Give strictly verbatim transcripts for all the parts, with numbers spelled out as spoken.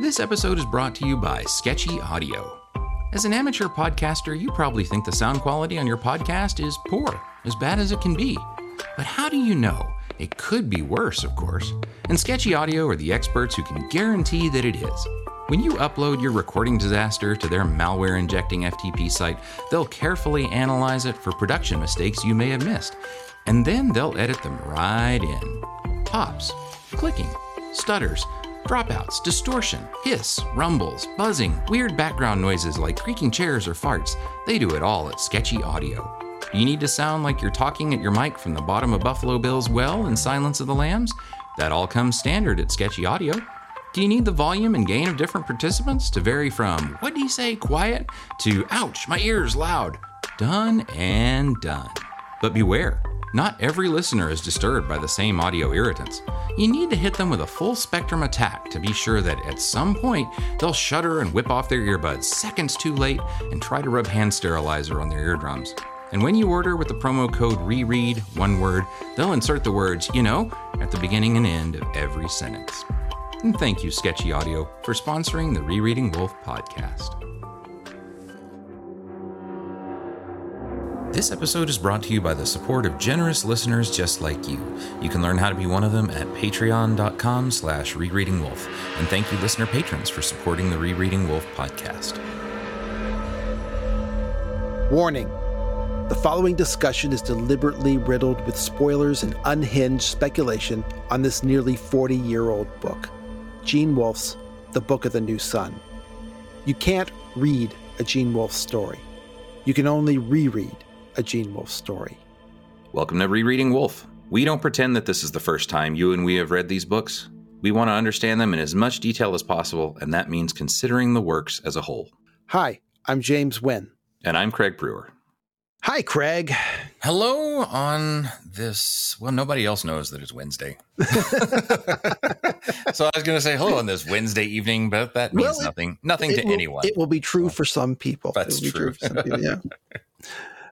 This episode is brought to you by Sketchy Audio. As an amateur podcaster, you probably think the sound quality on your podcast is poor, as bad as it can be. But how do you know? It could be worse, of course. And Sketchy Audio are the experts who can guarantee that it is. When you upload your recording disaster to their malware-injecting F T P site, they'll carefully analyze it for production mistakes you may have missed. And then they'll edit them right in. Pops, clicking, stutters, dropouts, distortion, hiss, rumbles, buzzing, weird background noises like creaking chairs or farts. They do it all at Sketchy Audio. Do you need to sound like you're talking at your mic from the bottom of Buffalo Bill's well in Silence of the Lambs? That all comes standard at Sketchy Audio. Do you need the volume and gain of different participants to vary from, what do you say, quiet, to, ouch, my ears, loud? Done and done. But beware. Not every listener is disturbed by the same audio irritants. You need to hit them with a full spectrum attack to be sure that at some point they'll shudder and whip off their earbuds seconds too late and try to rub hand sterilizer on their eardrums. And when you order with the promo code REREAD, one word, they'll insert the words, you know, at the beginning and end of every sentence. And thank you, Sketchy Audio, for sponsoring the Rereading Wolf podcast. This episode is brought to you by the support of generous listeners just like you. You can learn how to be one of them at patreon.com slash rereadingwolf. And thank you, listener patrons, for supporting the Rereading Wolf podcast. Warning. The following discussion is deliberately riddled with spoilers and unhinged speculation on this nearly forty-year-old book, Gene Wolfe's The Book of the New Sun. You can't read a Gene Wolfe story. You can only reread a Gene Wolfe story. Welcome to Rereading Wolf. We don't pretend that this is the first time you and we have read these books. We want to understand them in as much detail as possible, and that means considering the works as a whole. Hi, I'm James Wynne. And I'm Craig Brewer. Hi, Craig. Hello on this, well, nobody else knows that it's Wednesday. So I was going to say hello on this Wednesday evening, but that means well, it, nothing, nothing to will, anyone. It will be true for some people. That's true. true for some people, yeah.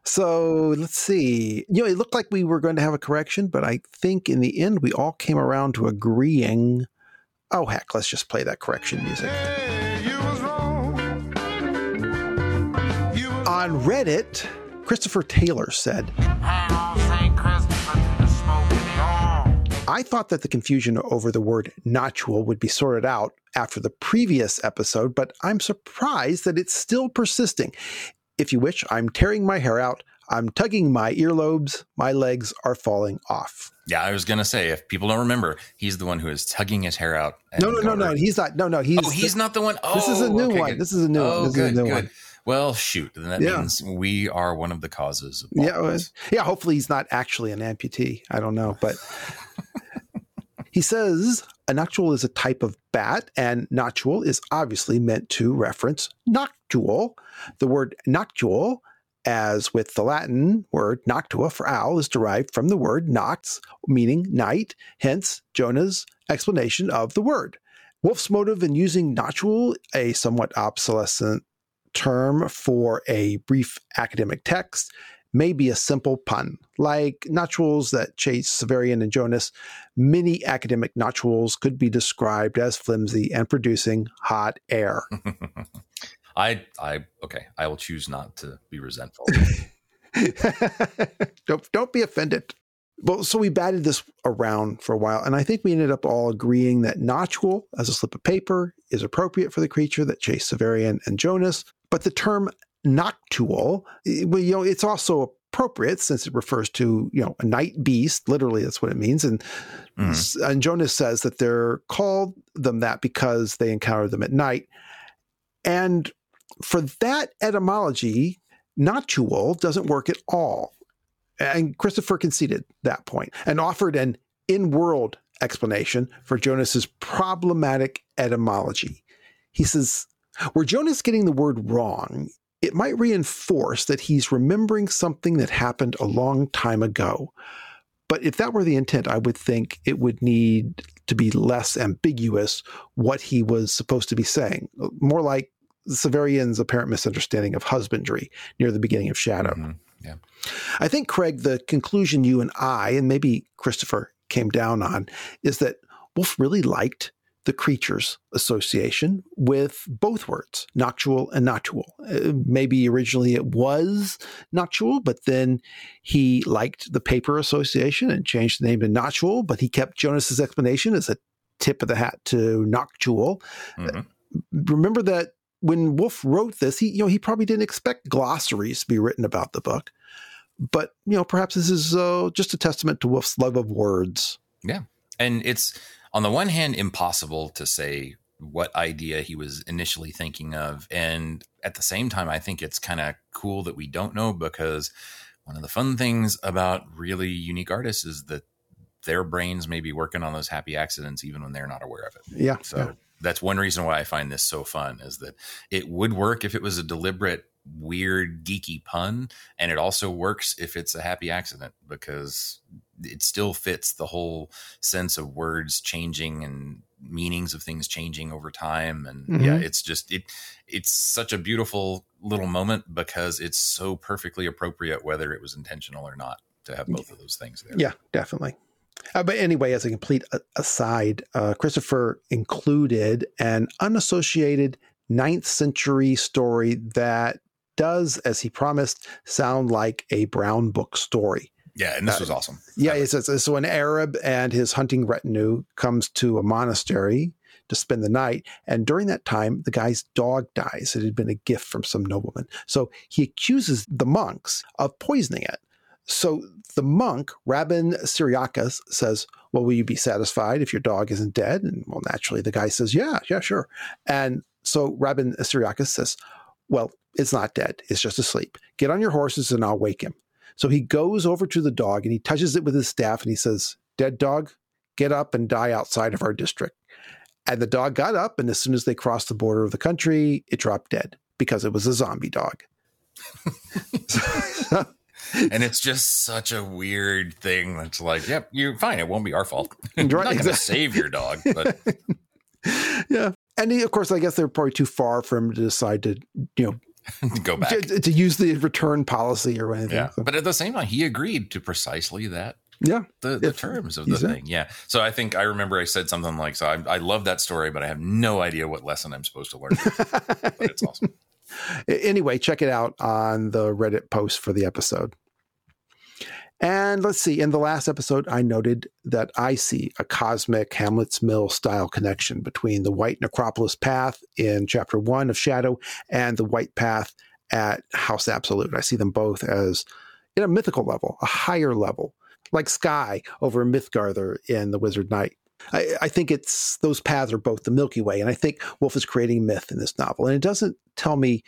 So let's see. You know, it looked like we were going to have a correction, but I think in the end we all came around to agreeing. Oh, heck, let's just play that correction music. Hey, you was wrong. You was On Reddit, Christopher Taylor said, I thought that the confusion over the word notule would be sorted out after the previous episode, but I'm surprised that it's still persisting. If you wish, I'm tearing my hair out. I'm tugging my earlobes. My legs are falling off. Yeah, I was going to say, if people don't remember, he's the one who is tugging his hair out. No, no, no, no. He's not. No, no. He's, oh, he's the, not the one. Oh, this is a new okay, one. Good. This is a new oh, one. This good, is a new good. one. Well, shoot. Then that yeah. means we are one of the causes. Of yeah. Yeah. Hopefully he's not actually an amputee. I don't know. But he says a noctule is a type of bat, and noctule is obviously meant to reference noctule. The word noctule, as with the Latin word noctua for owl, is derived from the word nox, meaning night, hence Jonah's explanation of the word. Wolfe's motive in using noctule, a somewhat obsolescent term for a brief academic text, may be a simple pun. Like notules that chase Severian and Jonas, many academic notules could be described as flimsy and producing hot air. I, I, okay, I will choose not to be resentful. don't, don't be offended. Well, so we batted this around for a while, and I think we ended up all agreeing that notule, as a slip of paper, is appropriate for the creature that chased Severian and Jonas. But the term noctule, well, you know, it's also appropriate since it refers to, you know, a night beast. Literally, that's what it means. And mm. and Jonas says that they're called them that because they encounter them at night. And for that etymology, noctule doesn't work at all. And Christopher conceded that point and offered an in-world explanation for Jonas's problematic etymology. He says, were Jonas getting the word wrong, it might reinforce that he's remembering something that happened a long time ago. But if that were the intent, I would think it would need to be less ambiguous what he was supposed to be saying. More like Severian's apparent misunderstanding of husbandry near the beginning of Shadow. Mm-hmm. Yeah. I think, Craig, the conclusion you and I, and maybe Christopher, came down on is that Wolfe really liked the creatures association with both words, noctual and notual. Uh, maybe originally it was noctual, but then he liked the paper association and changed the name to notual, but he kept Jonas's explanation as a tip of the hat to noctual. Mm-hmm. Remember that when Wolfe wrote this, he, you know, he probably didn't expect glossaries to be written about the book, but, you know, perhaps this is uh, just a testament to Wolfe's love of words. Yeah. And it's, on the one hand, impossible to say what idea he was initially thinking of. And at the same time, I think it's kind of cool that we don't know, because one of the fun things about really unique artists is that their brains may be working on those happy accidents even when they're not aware of it. Yeah. So yeah. That's one reason why I find this so fun, is that it would work if it was a deliberate, weird, geeky pun. And it also works if it's a happy accident, because it still fits the whole sense of words changing and meanings of things changing over time. And mm-hmm. yeah, it's just, it, it's such a beautiful little moment, because it's so perfectly appropriate, whether it was intentional or not, to have both of those things there. Yeah, definitely. Uh, but anyway, as a complete aside, uh, Christopher included an unassociated ninth century story that does, as he promised, sound like a Brown Book story. Yeah, and this uh, was awesome. Yeah, it's, it's, so an Arab and his hunting retinue comes to a monastery to spend the night, and during that time, the guy's dog dies. It had been a gift from some nobleman. So he accuses the monks of poisoning it. So the monk, Rabban Cyriacus, says, well, will you be satisfied if your dog isn't dead? And, well, naturally, the guy says, yeah, yeah, sure. And so Rabban Cyriacus says, well, it's not dead. It's just asleep. Get on your horses and I'll wake him. So he goes over to the dog and he touches it with his staff and he says, dead dog, get up and die outside of our district. And the dog got up, and as soon as they crossed the border of the country, it dropped dead, because it was a zombie dog. And it's just such a weird thing that's like, yep, you're fine. It won't be our fault. You're not going to save your dog. But yeah. And he, of course, I guess they're probably too far for him to decide to, you know, go back to, to use the return policy or anything. Yeah. So. But at the same time, he agreed to precisely that. Yeah. The, the terms of the exactly. thing. Yeah. So I think I remember I said something like, so I, I love that story, but I have no idea what lesson I'm supposed to learn. But it's awesome. Anyway, check it out on the Reddit post for the episode. And let's see, in the last episode, I noted that I see a cosmic Hamlet's Mill style connection between the White Necropolis path in chapter one of Shadow and the White path at House Absolute. I see them both as, in a mythical level, a higher level, like Sky over Mythgarther in The Wizard Knight. I, I think it's those paths are both the Milky Way, and I think Wolfe is creating myth in this novel. And it doesn't tell me,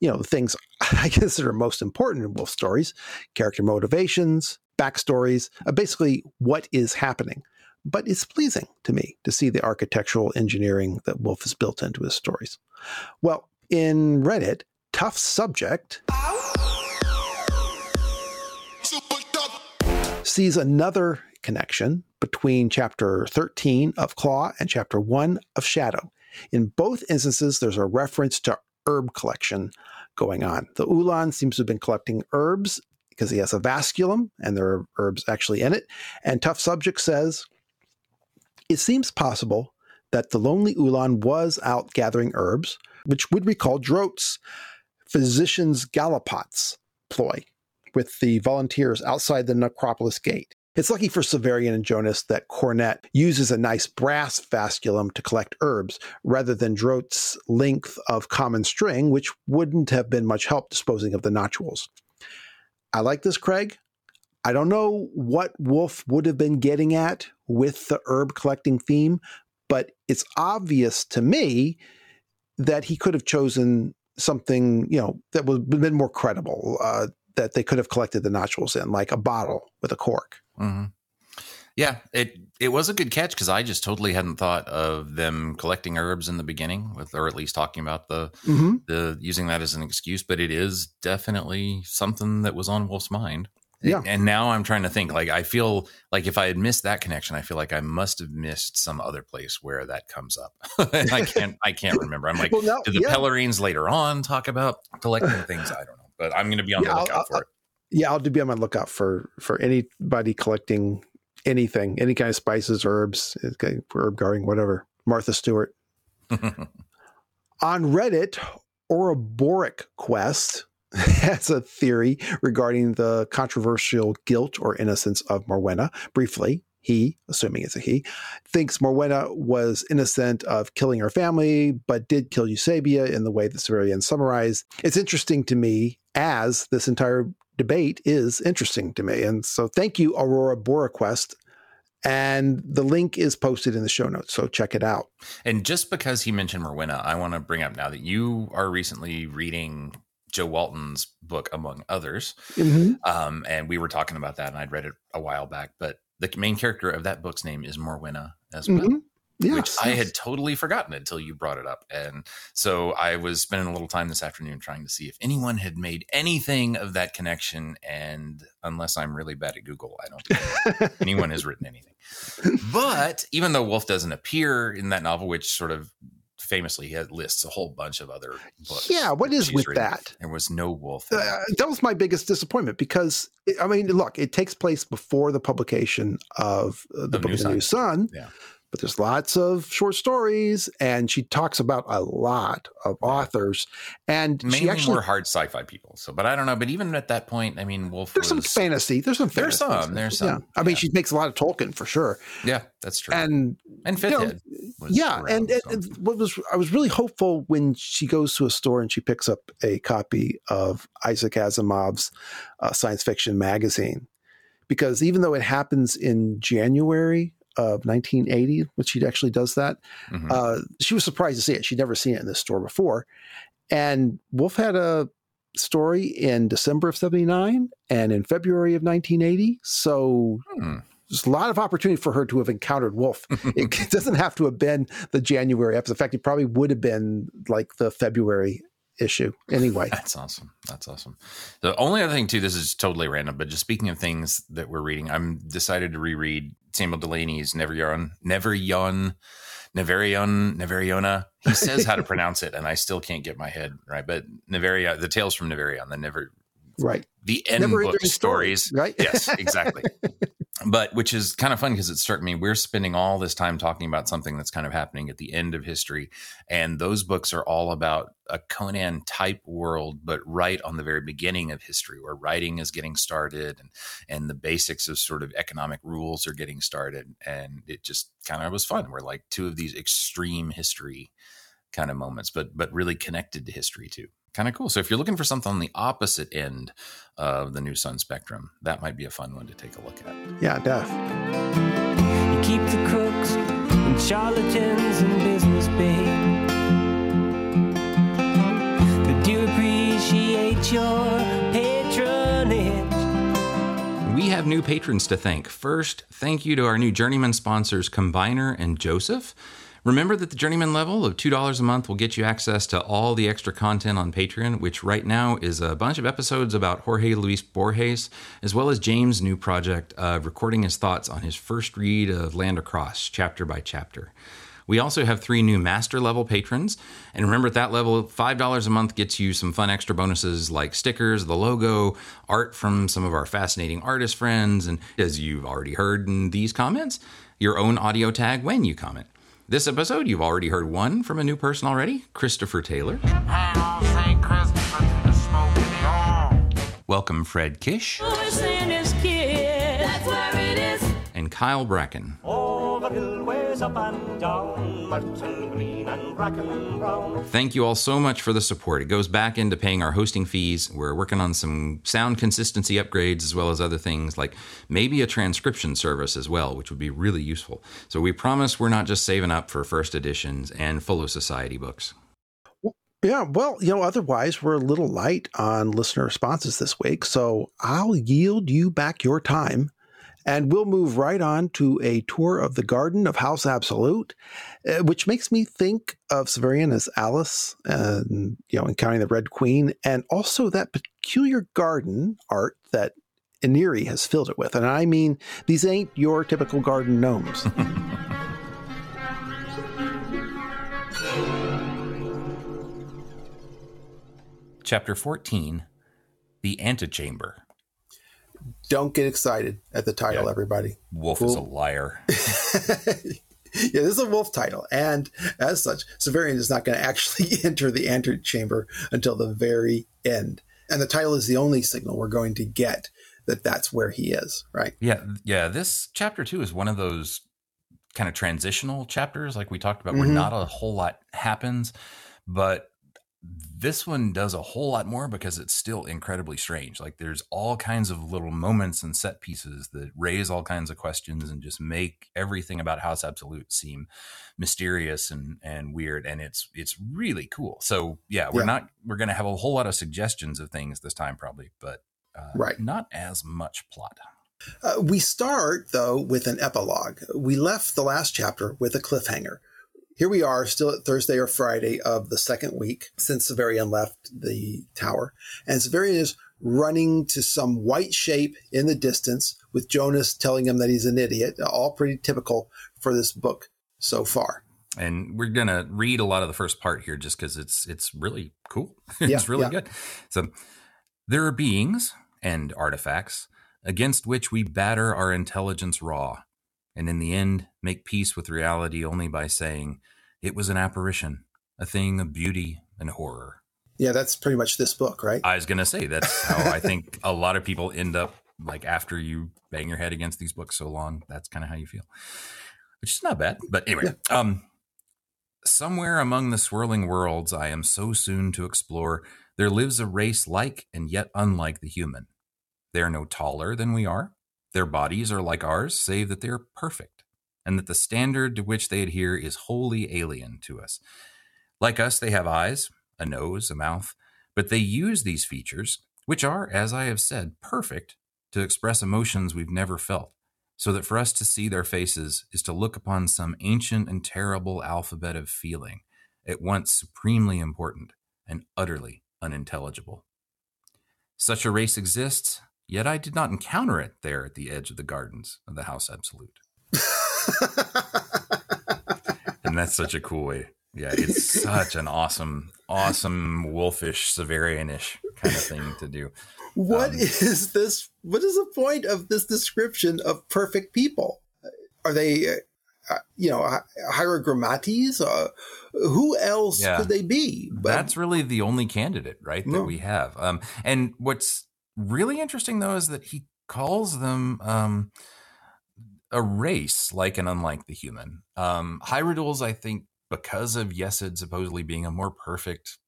you know, the things I consider most important in Wolfe stories: character motivations, backstories, uh, basically what is happening. But it's pleasing to me to see the architectural engineering that Wolfe has built into his stories. Well, in Reddit, tough subject sees another connection between chapter thirteen of Claw and chapter one of Shadow. In both instances, there's a reference to herb collection going on. The Uhlan seems to have been collecting herbs because he has a vasculum, and there are herbs actually in it. And Tough Subject says, it seems possible that the lonely Uhlan was out gathering herbs, which would recall Drought's physician's gallipots ploy with the volunteers outside the necropolis gate. It's lucky for Severian and Jonas that Cornet uses a nice brass vasculum to collect herbs, rather than Drought's length of common string, which wouldn't have been much help disposing of the nodules. I like this, Craig. I don't know what Wolfe would have been getting at with the herb collecting theme, but it's obvious to me that he could have chosen something, you know, that would have been more credible, uh, that they could have collected the nodules in, like a bottle with a cork. Mm-hmm. Yeah, it it was a good catch, because I just totally hadn't thought of them collecting herbs in the beginning, with, or at least talking about the mm-hmm. the using that as an excuse. But it is definitely something that was on Wolfe's mind. Yeah. And now I'm trying to think, like, I feel like if I had missed that connection, I feel like I must have missed some other place where that comes up. And I can't I can't remember. I'm like, well, no, did the yeah. Pellerines later on talk about collecting things? I don't know, but I'm going to be on yeah, the lookout I'll, for I'll, it. Yeah, I'll be on my lookout for, for anybody collecting anything, any kind of spices, herbs, herb gardening, whatever. Martha Stewart. On Reddit, Ouroboric Quest has a theory regarding the controversial guilt or innocence of Morwenna. Briefly, he, assuming it's a he, thinks Morwenna was innocent of killing her family, but did kill Eusebia in the way that Severian summarized. It's interesting to me, as this entire debate is interesting to me. And so thank you, Ouroboric Quest. And the link is posted in the show notes, so check it out. And just because he mentioned Morwenna, I want to bring up now that you are recently reading Joe Walton's book, Among Others. Mm-hmm. Um, and we were talking about that, and I'd read it a while back. But the main character of that book's name is Morwenna as well, mm-hmm. yes, which yes. I had totally forgotten until you brought it up. And so I was spending a little time this afternoon trying to see if anyone had made anything of that connection. And unless I'm really bad at Google, I don't think anyone has written anything. But even though Wolfe doesn't appear in that novel, which sort of famously he had lists a whole bunch of other books. Yeah, what is with written. That? There was no Wolfe. Uh, that was my biggest disappointment because, it, I mean, look, it takes place before the publication of uh, The Book of the New Sun. Yeah. But there's lots of short stories, and she talks about a lot of authors. And mainly she actually, more hard sci-fi people. So, but I don't know. But even at that point, I mean, Wolfe There's was, some fantasy. There's some fantasy. There's some. There's some. Yeah. I yeah. mean, she makes a lot of Tolkien for sure. Yeah, that's true. And and Fifth you know, Head. Was yeah, around, and, so. and what was I was really hopeful when she goes to a store and she picks up a copy of Isaac Asimov's uh, science fiction magazine, because even though it happens in January of nineteen eighty, when she actually does that, mm-hmm. uh, she was surprised to see it. She'd never seen it in this store before. And Wolfe had a story in December of seventy-nine and in February of nineteen eighty. So. Hmm. There's a lot of opportunity for her to have encountered Wolfe. It doesn't have to have been the January episode. In fact, it probably would have been like the February issue anyway. That's awesome. That's awesome. The only other thing, too, this is totally random, but just speaking of things that we're reading, I'm decided to reread Samuel Delany's Neveryóna, Neveryóna, Neveryóna, Neveryóna. He says how to pronounce it, and I still can't get my head right. But Neveryóna, the Tales from Neveryóna, the Never... Right. The end book stories. Story, right? Yes, exactly. But which is kind of fun because it struck me. We're spending all this time talking about something that's kind of happening at the end of history. And those books are all about a Conan type world, but right on the very beginning of history where writing is getting started and, and the basics of sort of economic rules are getting started. And it just kind of was fun. We're like two of these extreme history kind of moments, but but really connected to history too. Kind of cool. So if you're looking for something on the opposite end of the New Sun spectrum, that might be a fun one to take a look at. Yeah, def. You keep the crooks and charlatans in business, babe. They do appreciate your patronage. We have new patrons to thank. First, thank you to our new Journeyman sponsors, Combiner and Joseph. Remember that the Journeyman level of two dollars a month will get you access to all the extra content on Patreon, which right now is a bunch of episodes about Jorge Luis Borges, as well as James' new project of recording his thoughts on his first read of Land Across, chapter by chapter. We also have three new master level patrons. And remember, at that level, five dollars a month gets you some fun extra bonuses like stickers, the logo, art from some of our fascinating artist friends, and as you've already heard in these comments, your own audio tag when you comment. This episode, you've already heard one from a new person already, Christopher Taylor. Hail Saint Christopher, the smoke in the arm. Welcome, Fred Kish. That's where it is. And Kyle Bracken. Oh, the hill ways up and down, Martin Green and Bracken Brown. Thank you all so much for the support. It goes back into paying our hosting fees. We're working on some sound consistency upgrades as well as other things like maybe a transcription service as well, which would be really useful. So we promise we're not just saving up for first editions and Fuller Society books. Yeah, well, you know, otherwise we're a little light on listener responses this week, so I'll yield you back your time. And we'll move right on to a tour of the garden of House Absolute, which makes me think of Severian as Alice, and you know, encountering the Red Queen, and also that peculiar garden art that Inire has filled it with. And I mean, these ain't your typical garden gnomes. Chapter fourteen, The Antechamber. Don't get excited at the title, yeah. everybody. Wolfe cool. is a liar. Yeah, this is a wolf title, and as such, Severian is not going to actually enter the antechamber until the very end. And the title is the only signal we're going to get that that's where he is, right? Yeah, yeah. This chapter two is one of those kind of transitional chapters, like we talked about, mm-hmm. where not a whole lot happens, but this one does a whole lot more because it's still incredibly strange. Like there's all kinds of little moments and set pieces that raise all kinds of questions and just make everything about House Absolute seem mysterious and, and weird. And it's, it's really cool. So yeah, we're yeah. not, we're going to have a whole lot of suggestions of things this time probably, but uh, right. not as much plot. Uh, we start though with an epilogue. We left the last chapter with a cliffhanger. Here we are still at Thursday or Friday of the second week since Severian left the tower. And Severian is running to some white shape in the distance with Jonas telling him that he's an idiot. All pretty typical for this book so far. And we're going to read a lot of the first part here just because it's it's really cool. it's yeah, really yeah. good. So there are beings and artifacts against which we batter our intelligence raw. And in the end, make peace with reality only by saying it was an apparition, a thing of beauty and horror. Yeah, that's pretty much this book, right? I was going to say, that's how I think a lot of people end up, like after you bang your head against these books so long, that's kind of how you feel, which is not bad. But anyway, yeah. um, somewhere among the swirling worlds I am so soon to explore, there lives a race like and yet unlike the human. They are no taller than we are. Their bodies are like ours, save that they are perfect, and that the standard to which they adhere is wholly alien to us. Like us, they have eyes, a nose, a mouth, but they use these features, which are, as I have said, perfect, to express emotions we've never felt, so that for us to see their faces is to look upon some ancient and terrible alphabet of feeling, at once supremely important and utterly unintelligible. Such a race exists, yet I did not encounter it there at the edge of the gardens of the House Absolute. And that's such a cool way. Yeah, it's such an awesome, awesome wolfish, Severian-ish kind of thing to do. What um, is this? What is the point of this description of perfect people? Are they, uh, you know, Hierogrammates? Uh, who else yeah, could they be? But, that's really the only candidate, right, that no. we have. Um, and what's really interesting, though, is that he calls them um, a race like and unlike the human. Um, Hyrule, I think, because of Yesid supposedly being a more perfect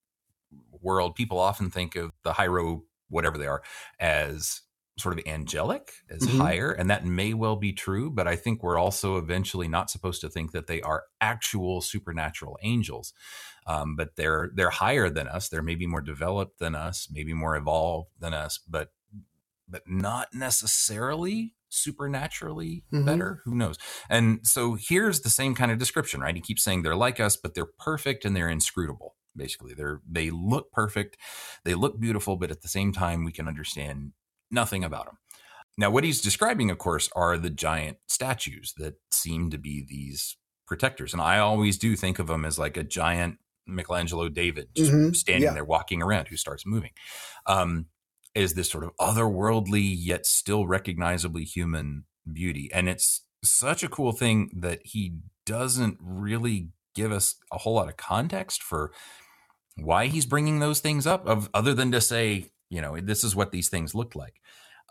world, people often think of the Hyro, whatever they are, as sort of angelic, as mm-hmm. higher. And that may well be true, but I think we're also eventually not supposed to think that they are actual supernatural angels. Um, but they're they're higher than us. They're maybe more developed than us, maybe more evolved than us, but but not necessarily supernaturally mm-hmm. better. Who knows? And so here's the same kind of description, right? He keeps saying they're like us, but they're perfect and they're inscrutable. Basically, they're they look perfect, they look beautiful, but at the same time, we can understand nothing about them. Now, what he's describing, of course, are the giant statues that seem to be these protectors, and I always do think of them as like a giant Michelangelo David just mm-hmm. standing yeah. there walking around who starts moving um is this sort of otherworldly yet still recognizably human beauty. And it's such a cool thing that he doesn't really give us a whole lot of context for why he's bringing those things up, of other than to say, you know, this is what these things look like.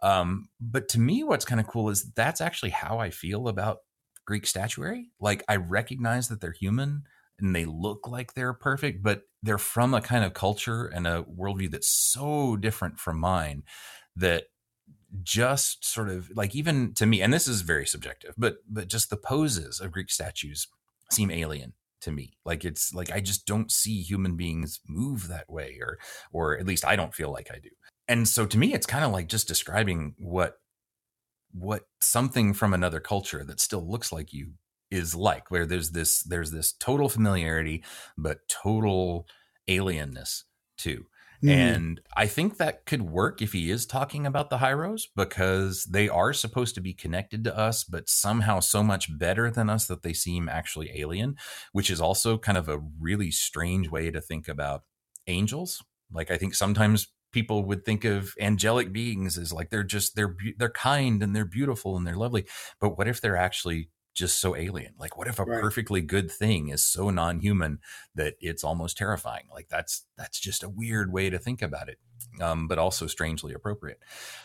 Um but to me, what's kind of cool is that's actually how I feel about Greek statuary. Like, I recognize that they're human and they look like they're perfect, but they're from a kind of culture and a worldview that's so different from mine that just sort of like, even to me, and this is very subjective, but, but just the poses of Greek statues seem alien to me. Like, it's like, I just don't see human beings move that way, or, or at least I don't feel like I do. And so to me, it's kind of like just describing what, what something from another culture that still looks like you is like, where there's this there's this total familiarity but total alienness too. Mm. And I think that could work if he is talking about the Hieros, because they are supposed to be connected to us, but somehow so much better than us that they seem actually alien, which is also kind of a really strange way to think about angels. Like, I think sometimes people would think of angelic beings as like they're just they're they're kind and they're beautiful and they're lovely, but what if they're actually just so alien. Like, what if a right. perfectly good thing is so non-human that it's almost terrifying? Like, that's that's just a weird way to think about it, um, but also strangely appropriate.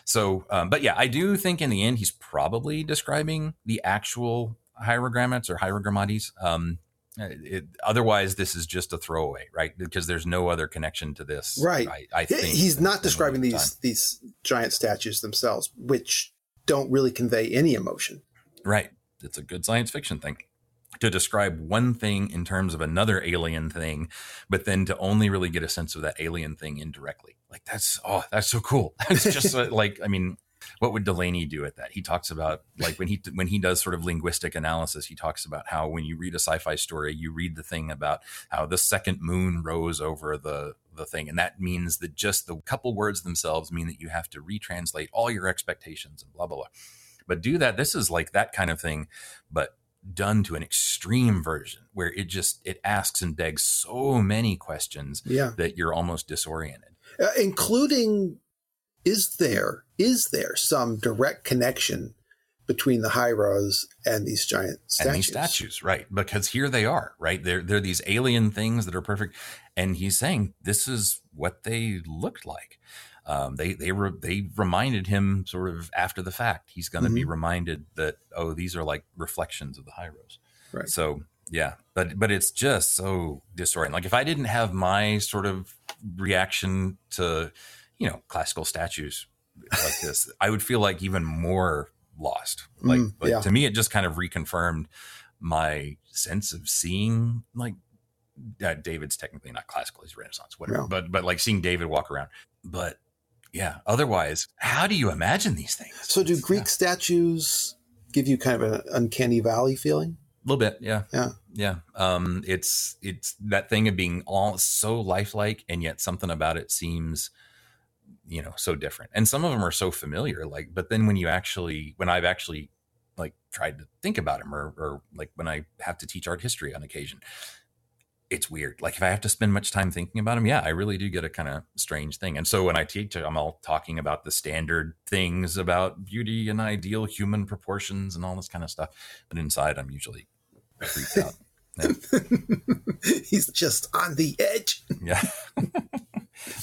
So, um, but yeah, I do think in the end he's probably describing the actual hierogrammates or hierogrammates. Um, it, otherwise, this is just a throwaway, right? Because there's no other connection to this. Right. I, I think he's not describing these time. these giant statues themselves, which don't really convey any emotion. Right. It's a good science fiction thing to describe one thing in terms of another alien thing, but then to only really get a sense of that alien thing indirectly. Like that's, oh, that's so cool. It's just like, I mean, what would Delaney do at that? He talks about like when he, when he does sort of linguistic analysis, he talks about how when you read a sci-fi story, you read the thing about how the second moon rose over the, the thing. And that means that just the couple words themselves mean that you have to retranslate all your expectations and blah, blah, blah. But do that. This is like that kind of thing, but done to an extreme version where it just, it asks and begs so many questions yeah. that you're almost disoriented. Uh, including, is there, is there some direct connection between the hieros and these giant statues? And these statues, right. Because here they are, right? They're, they're these alien things that are perfect. And he's saying, this is what they looked like. Um, they they re, they reminded him sort of after the fact. He's going to mm-hmm. be reminded that, oh, these are like reflections of the hieros. Right. So, yeah. But but it's just so disorienting. Like if I didn't have my sort of reaction to, you know, classical statues like this, I would feel like even more lost. Like mm, but yeah. to me, it just kind of reconfirmed my sense of seeing like uh, David's technically not classical. He's Renaissance, whatever. No. But but like seeing David walk around. But yeah. Otherwise, how do you imagine these things? So do Greek yeah. statues give you kind of an uncanny valley feeling? A little bit. Yeah. Yeah. Yeah. Um, it's it's that thing of being all so lifelike. And yet something about it seems, you know, so different. And some of them are so familiar. Like, but then when you actually when I've actually like tried to think about them or, or like when I have to teach art history on occasion, it's weird. Like if I have to spend much time thinking about them, yeah, I really do get a kind of strange thing. And so when I teach, I'm all talking about the standard things about beauty and ideal human proportions and all this kind of stuff. But inside, I'm usually freaked out. Yeah. He's just on the edge. Yeah.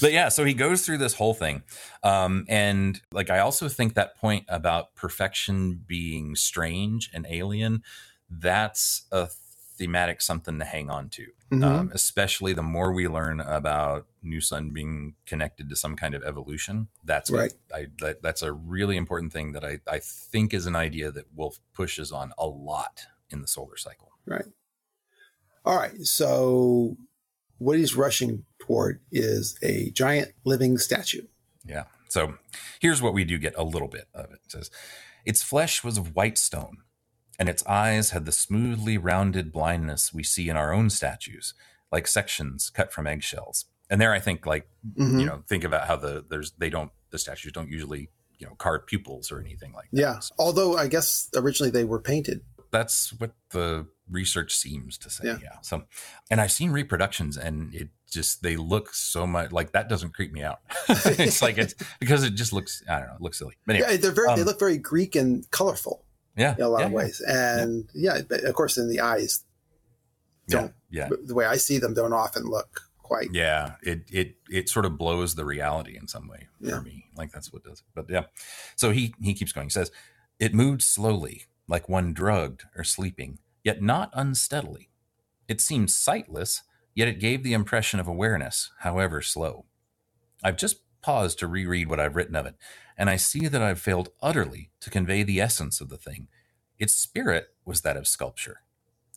But yeah, so he goes through this whole thing. Um, and like, I also think that point about perfection being strange and alien, that's a thematic something to hang on to. Mm-hmm. Um, especially the more we learn about New Sun being connected to some kind of evolution, that's right. What I, that, that's a really important thing that I, I think is an idea that Wolf pushes on a lot in the solar cycle. Right. All right. So what he's rushing toward is a giant living statue. Yeah. So here's what we do get a little bit of it. It says, its flesh was of white stone, and its eyes had the smoothly rounded blindness we see in our own statues, like sections cut from eggshells. And there, I think, like, mm-hmm. you know, think about how the there's they don't the statues don't usually, you know, carve pupils or anything like that. Yeah, so, although I guess originally they were painted. That's what the research seems to say. Yeah. yeah. So, and I've seen reproductions, and it just they look so much like that doesn't creep me out. It's like it's because it just looks I don't know, it looks silly. But anyway, yeah, they're very um, they look very Greek and colorful. Yeah. In a lot yeah, of ways. Yeah. And yeah. yeah, but of course, in the eyes, don't, yeah, yeah. the way I see them don't often look quite. Yeah. It, it, it sort of blows the reality in some way for yeah. me. Like that's what does it. But yeah. So he, he keeps going. He says, it moved slowly, like one drugged or sleeping, yet not unsteadily. It seemed sightless, yet it gave the impression of awareness, however slow. I've just pause to reread what I've written of it, and I see that I've failed utterly to convey the essence of the thing. Its spirit was that of sculpture.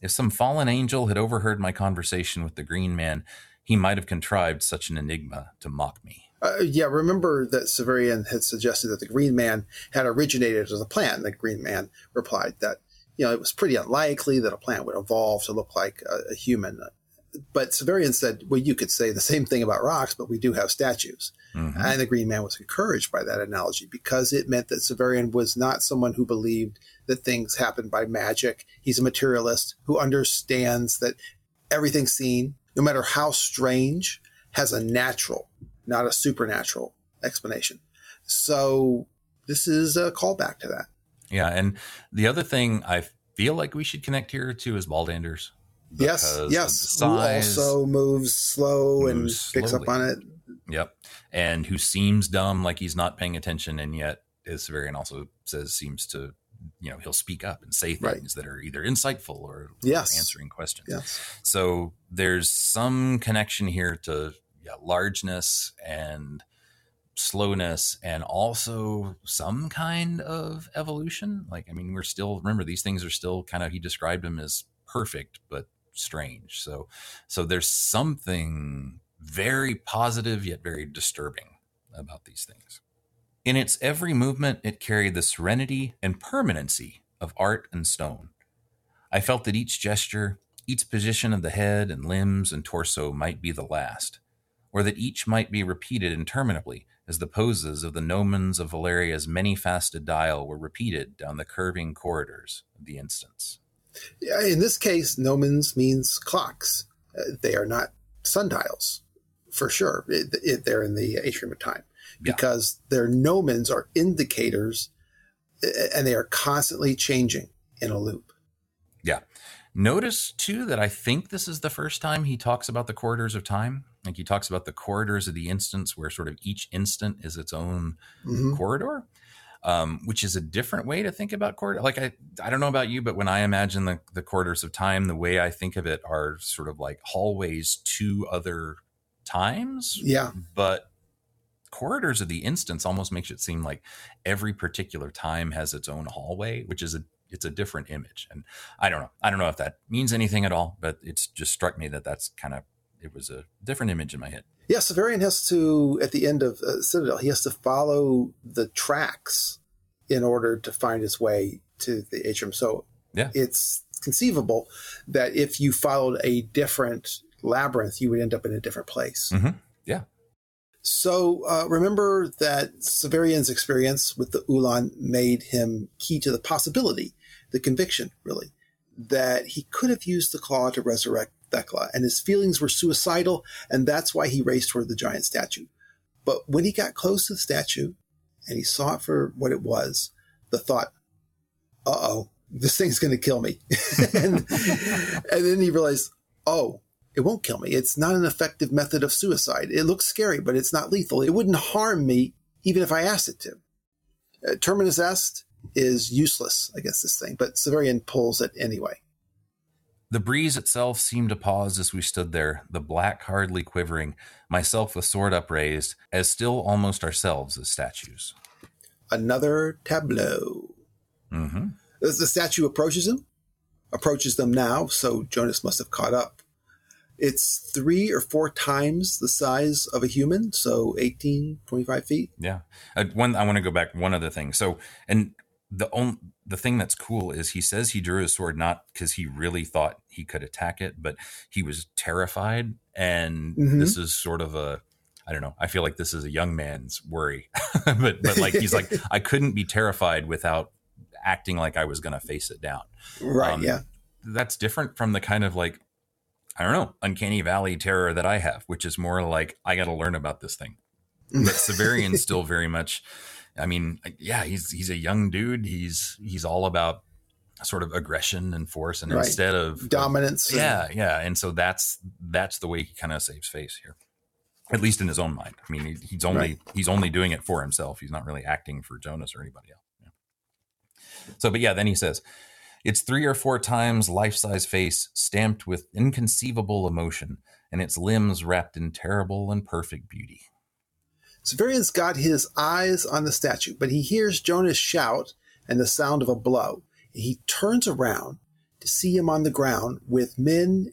If some fallen angel had overheard my conversation with the green man, he might have contrived such an enigma to mock me. Uh, yeah, remember that Severian had suggested that the green man had originated as a plant. The green man replied that, you know, it was pretty unlikely that a plant would evolve to look like a, a human. But Severian said, well, you could say the same thing about rocks, but we do have statues. Mm-hmm. And the green man was encouraged by that analogy because it meant that Severian was not someone who believed that things happened by magic. He's a materialist who understands that everything seen, no matter how strange, has a natural, not a supernatural explanation. So this is a callback to that. Yeah. And the other thing I've feel like we should connect here to is Baldanders. Yes, yes. Who also moves slow moves and picks slowly. Up on it. Yep. And who seems dumb, like he's not paying attention, and yet, as Severian also says, seems to, you know, he'll speak up and say things right. that are either insightful or yes. answering questions. Yes. So there's some connection here to yeah, largeness and slowness, and also some kind of evolution. Like, I mean, we're still, remember, these things are still kind of, he described them as perfect, but strange. So, so there's something very positive yet very disturbing about these things. In its every movement, it carried the serenity and permanency of art and stone. I felt that each gesture, each position of the head and limbs and torso might be the last, or that each might be repeated interminably, as the poses of the gnomons of Valeria's many-fasted dial were repeated down the curving corridors of the instance. Yeah, in this case, gnomons means clocks. Uh, they are not sundials, for sure. It, it, they're in the atrium of time. Because yeah. their gnomons are indicators, and they are constantly changing in a loop. Yeah. Notice, too, that I think this is the first time he talks about the corridors of time. Like, he talks about the corridors of the instance, where sort of each instant is its own mm-hmm. corridor, um, which is a different way to think about corridor. Like, I, I don't know about you, but when I imagine the, the corridors of time, the way I think of it are sort of like hallways to other times. Yeah. But corridors of the instance almost makes it seem like every particular time has its own hallway, which is a, it's a different image. And I don't know, I don't know if that means anything at all, but it's just struck me that that's kind of, it was a different image in my head. Yeah. Severian has to, at the end of uh, Citadel, he has to follow the tracks in order to find his way to the atrium. So yeah. it's conceivable that if you followed a different labyrinth, you would end up in a different place. Mm-hmm. Yeah. So uh, remember that Severian's experience with the Uhlan made him key to the possibility, the conviction, really, that he could have used the claw to resurrect Thecla, and his feelings were suicidal, and that's why he raced toward the giant statue. But when he got close to the statue, and he saw it for what it was, the thought, uh-oh, this thing's going to kill me. and, and then he realized, oh, it won't kill me. It's not an effective method of suicide. It looks scary, but it's not lethal. It wouldn't harm me even if I asked it to. Uh, Terminus est is useless against this thing, but Severian pulls it anyway. The breeze itself seemed to pause as we stood there, the black hardly quivering, myself with sword upraised, as still almost ourselves as statues. Another tableau. Mm-hmm. The statue approaches him, approaches them now, so Jonas must have caught up. It's three or four times the size of a human, so eighteen, twenty-five feet. Yeah. Uh, one, I want to go back one other thing. So, and the only, the thing that's cool is he says he drew his sword not because he really thought he could attack it, but he was terrified. And mm-hmm. this is sort of a, I don't know, I feel like this is a young man's worry. but, but like, he's like, I couldn't be terrified without acting like I was going to face it down. Right, um, yeah. That's different from the kind of like, I don't know, uncanny valley terror that I have, which is more like, I got to learn about this thing. But Severian's still very much, I mean, yeah, he's he's a young dude. He's he's all about sort of aggression and force, and right. instead of dominance. Of, yeah, yeah. And so that's that's the way he kind of saves face here, at least in his own mind. I mean, he, he's only right. he's only doing it for himself. He's not really acting for Jonas or anybody else. Yeah. So, but yeah, then he says, its three or four times life-size face stamped with inconceivable emotion, and its limbs wrapped in terrible and perfect beauty. Severian's got his eyes on the statue, but he hears Jonas shout and the sound of a blow. He turns around to see him on the ground with men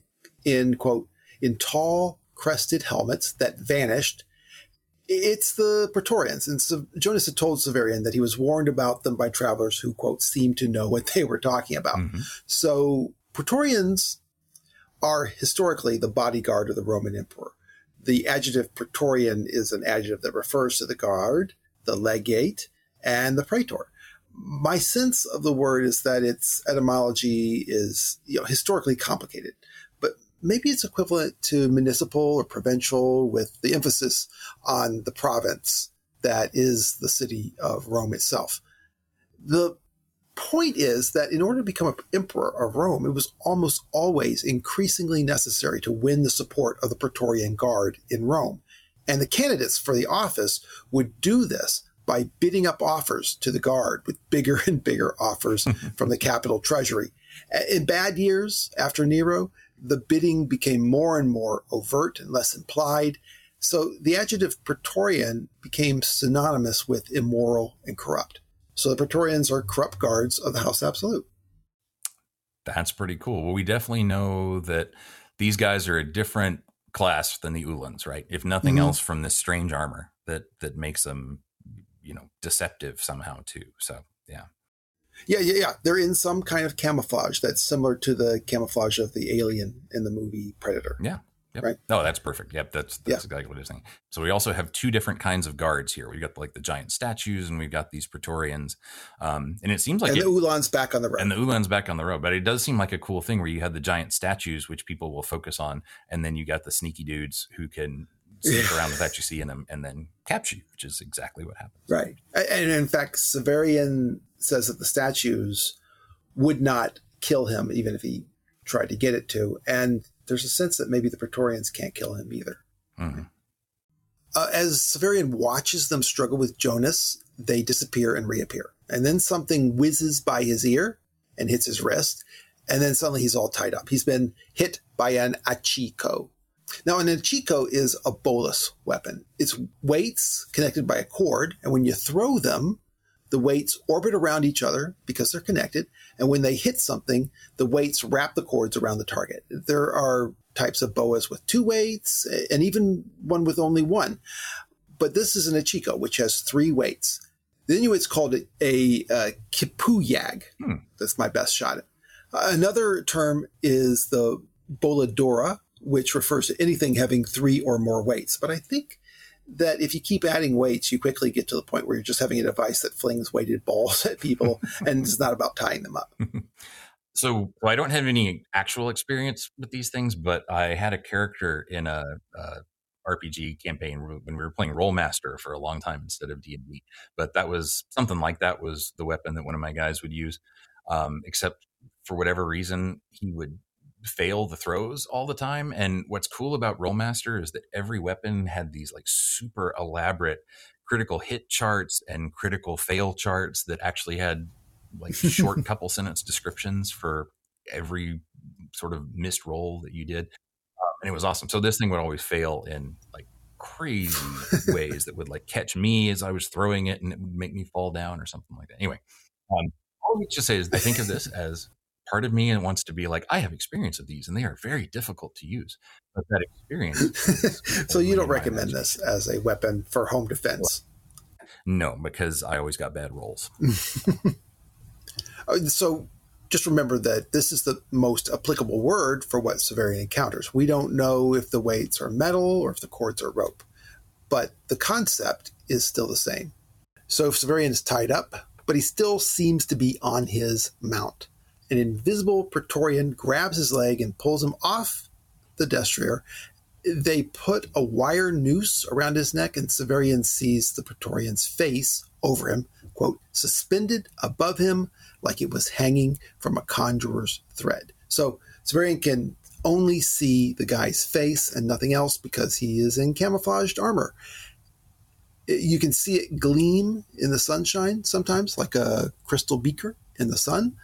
in, quote, in tall crested helmets that vanished. It's the Praetorians, and so Jonas had told Severian that he was warned about them by travelers who, quote, seemed to know what they were talking about. Mm-hmm. So Praetorians are historically the bodyguard of the Roman emperor. The adjective Praetorian is an adjective that refers to the guard, the legate, and the praetor. My sense of the word is that its etymology is, you know, historically complicated. Maybe it's equivalent to municipal or provincial, with the emphasis on the province that is the city of Rome itself. The point is that in order to become an emperor of Rome, it was almost always increasingly necessary to win the support of the Praetorian Guard in Rome. And the candidates for the office would do this by bidding up offers to the Guard with bigger and bigger offers from the capital treasury. In bad years, after Nero, the bidding became more and more overt and less implied. So the adjective Praetorian became synonymous with immoral and corrupt. So the Praetorians are corrupt guards of the House Absolute. That's pretty cool. Well, we definitely know that these guys are a different class than the Uhlans, right? If nothing mm-hmm. else from this strange armor that that makes them, you know, deceptive somehow too. So, yeah. Yeah, yeah, yeah. They're in some kind of camouflage that's similar to the camouflage of the alien in the movie Predator. Yeah. Yep. Right? No, that's perfect. Yep, that's that's yeah. exactly what I was thinking. So we also have two different kinds of guards here. We've got like the giant statues, and we've got these Praetorians. Um, and it seems like and it, the Uhlans back on the road. And the Uhlans back on the road. But it does seem like a cool thing where you had the giant statues, which people will focus on, and then you got the sneaky dudes who can sneak around without you seeing them and then capture you, which is exactly what happens. Right. And in fact, Severian says that the statues would not kill him, even if he tried to get it to. And there's a sense that maybe the Praetorians can't kill him either. Mm-hmm. Uh, as Severian watches them struggle with Jonas, they disappear and reappear. And then something whizzes by his ear and hits his wrist. And then suddenly he's all tied up. He's been hit by an achiko. Now, an achiko is a bolus weapon. It's weights connected by a cord. And when you throw them, the weights orbit around each other because they're connected. And when they hit something, the weights wrap the cords around the target. There are types of boas with two weights and even one with only one. But this is an achiko, which has three weights. The Inuits called it a, a kipuyag. Hmm. That's my best shot. Another term is the boladora, which refers to anything having three or more weights. But I think that if you keep adding weights, you quickly get to the point where you're just having a device that flings weighted balls at people, and it's not about tying them up. So well, I don't have any actual experience with these things, but I had a character in a, a R P G campaign when we were playing Rollmaster for a long time instead of D and D. But that was something like that was the weapon that one of my guys would use, um, except for whatever reason, he would fail the throws all the time. And what's cool about Rollmaster is that every weapon had these like super elaborate critical hit charts and critical fail charts that actually had like short couple sentence descriptions for every sort of missed roll that you did. Um, and it was awesome. So this thing would always fail in like crazy ways that would like catch me as I was throwing it, and it would make me fall down or something like that. Anyway, um, all we just say is I think of this as part of me and wants to be like, I have experience of these and they are very difficult to use. But that experience. So you don't recommend this as a weapon for home defense? Well, no, because I always got bad rolls. So just remember that this is the most applicable word for what Severian encounters. We don't know if the weights are metal or if the cords are rope, but the concept is still the same. So if Severian is tied up, but he still seems to be on his mount. An invisible Praetorian grabs his leg and pulls him off the destrier. They put a wire noose around his neck, and Severian sees the Praetorian's face over him, quote, suspended above him like it was hanging from a conjurer's thread. So Severian can only see the guy's face and nothing else because he is in camouflaged armor. You can see it gleam in the sunshine sometimes, like a crystal beaker in the sun.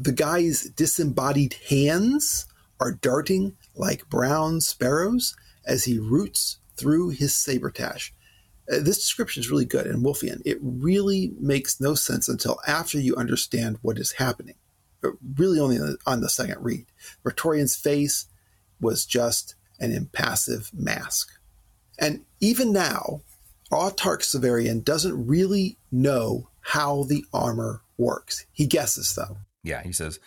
The guy's disembodied hands are darting like brown sparrows as he roots through his sabretache. Uh, this description is really good and Wolfian. It really makes no sense until after you understand what is happening, but really only on the, on the second read. Praetorian's face was just an impassive mask. And even now, Autarch Severian doesn't really know how the armor works. He guesses, though. Yeah, he says,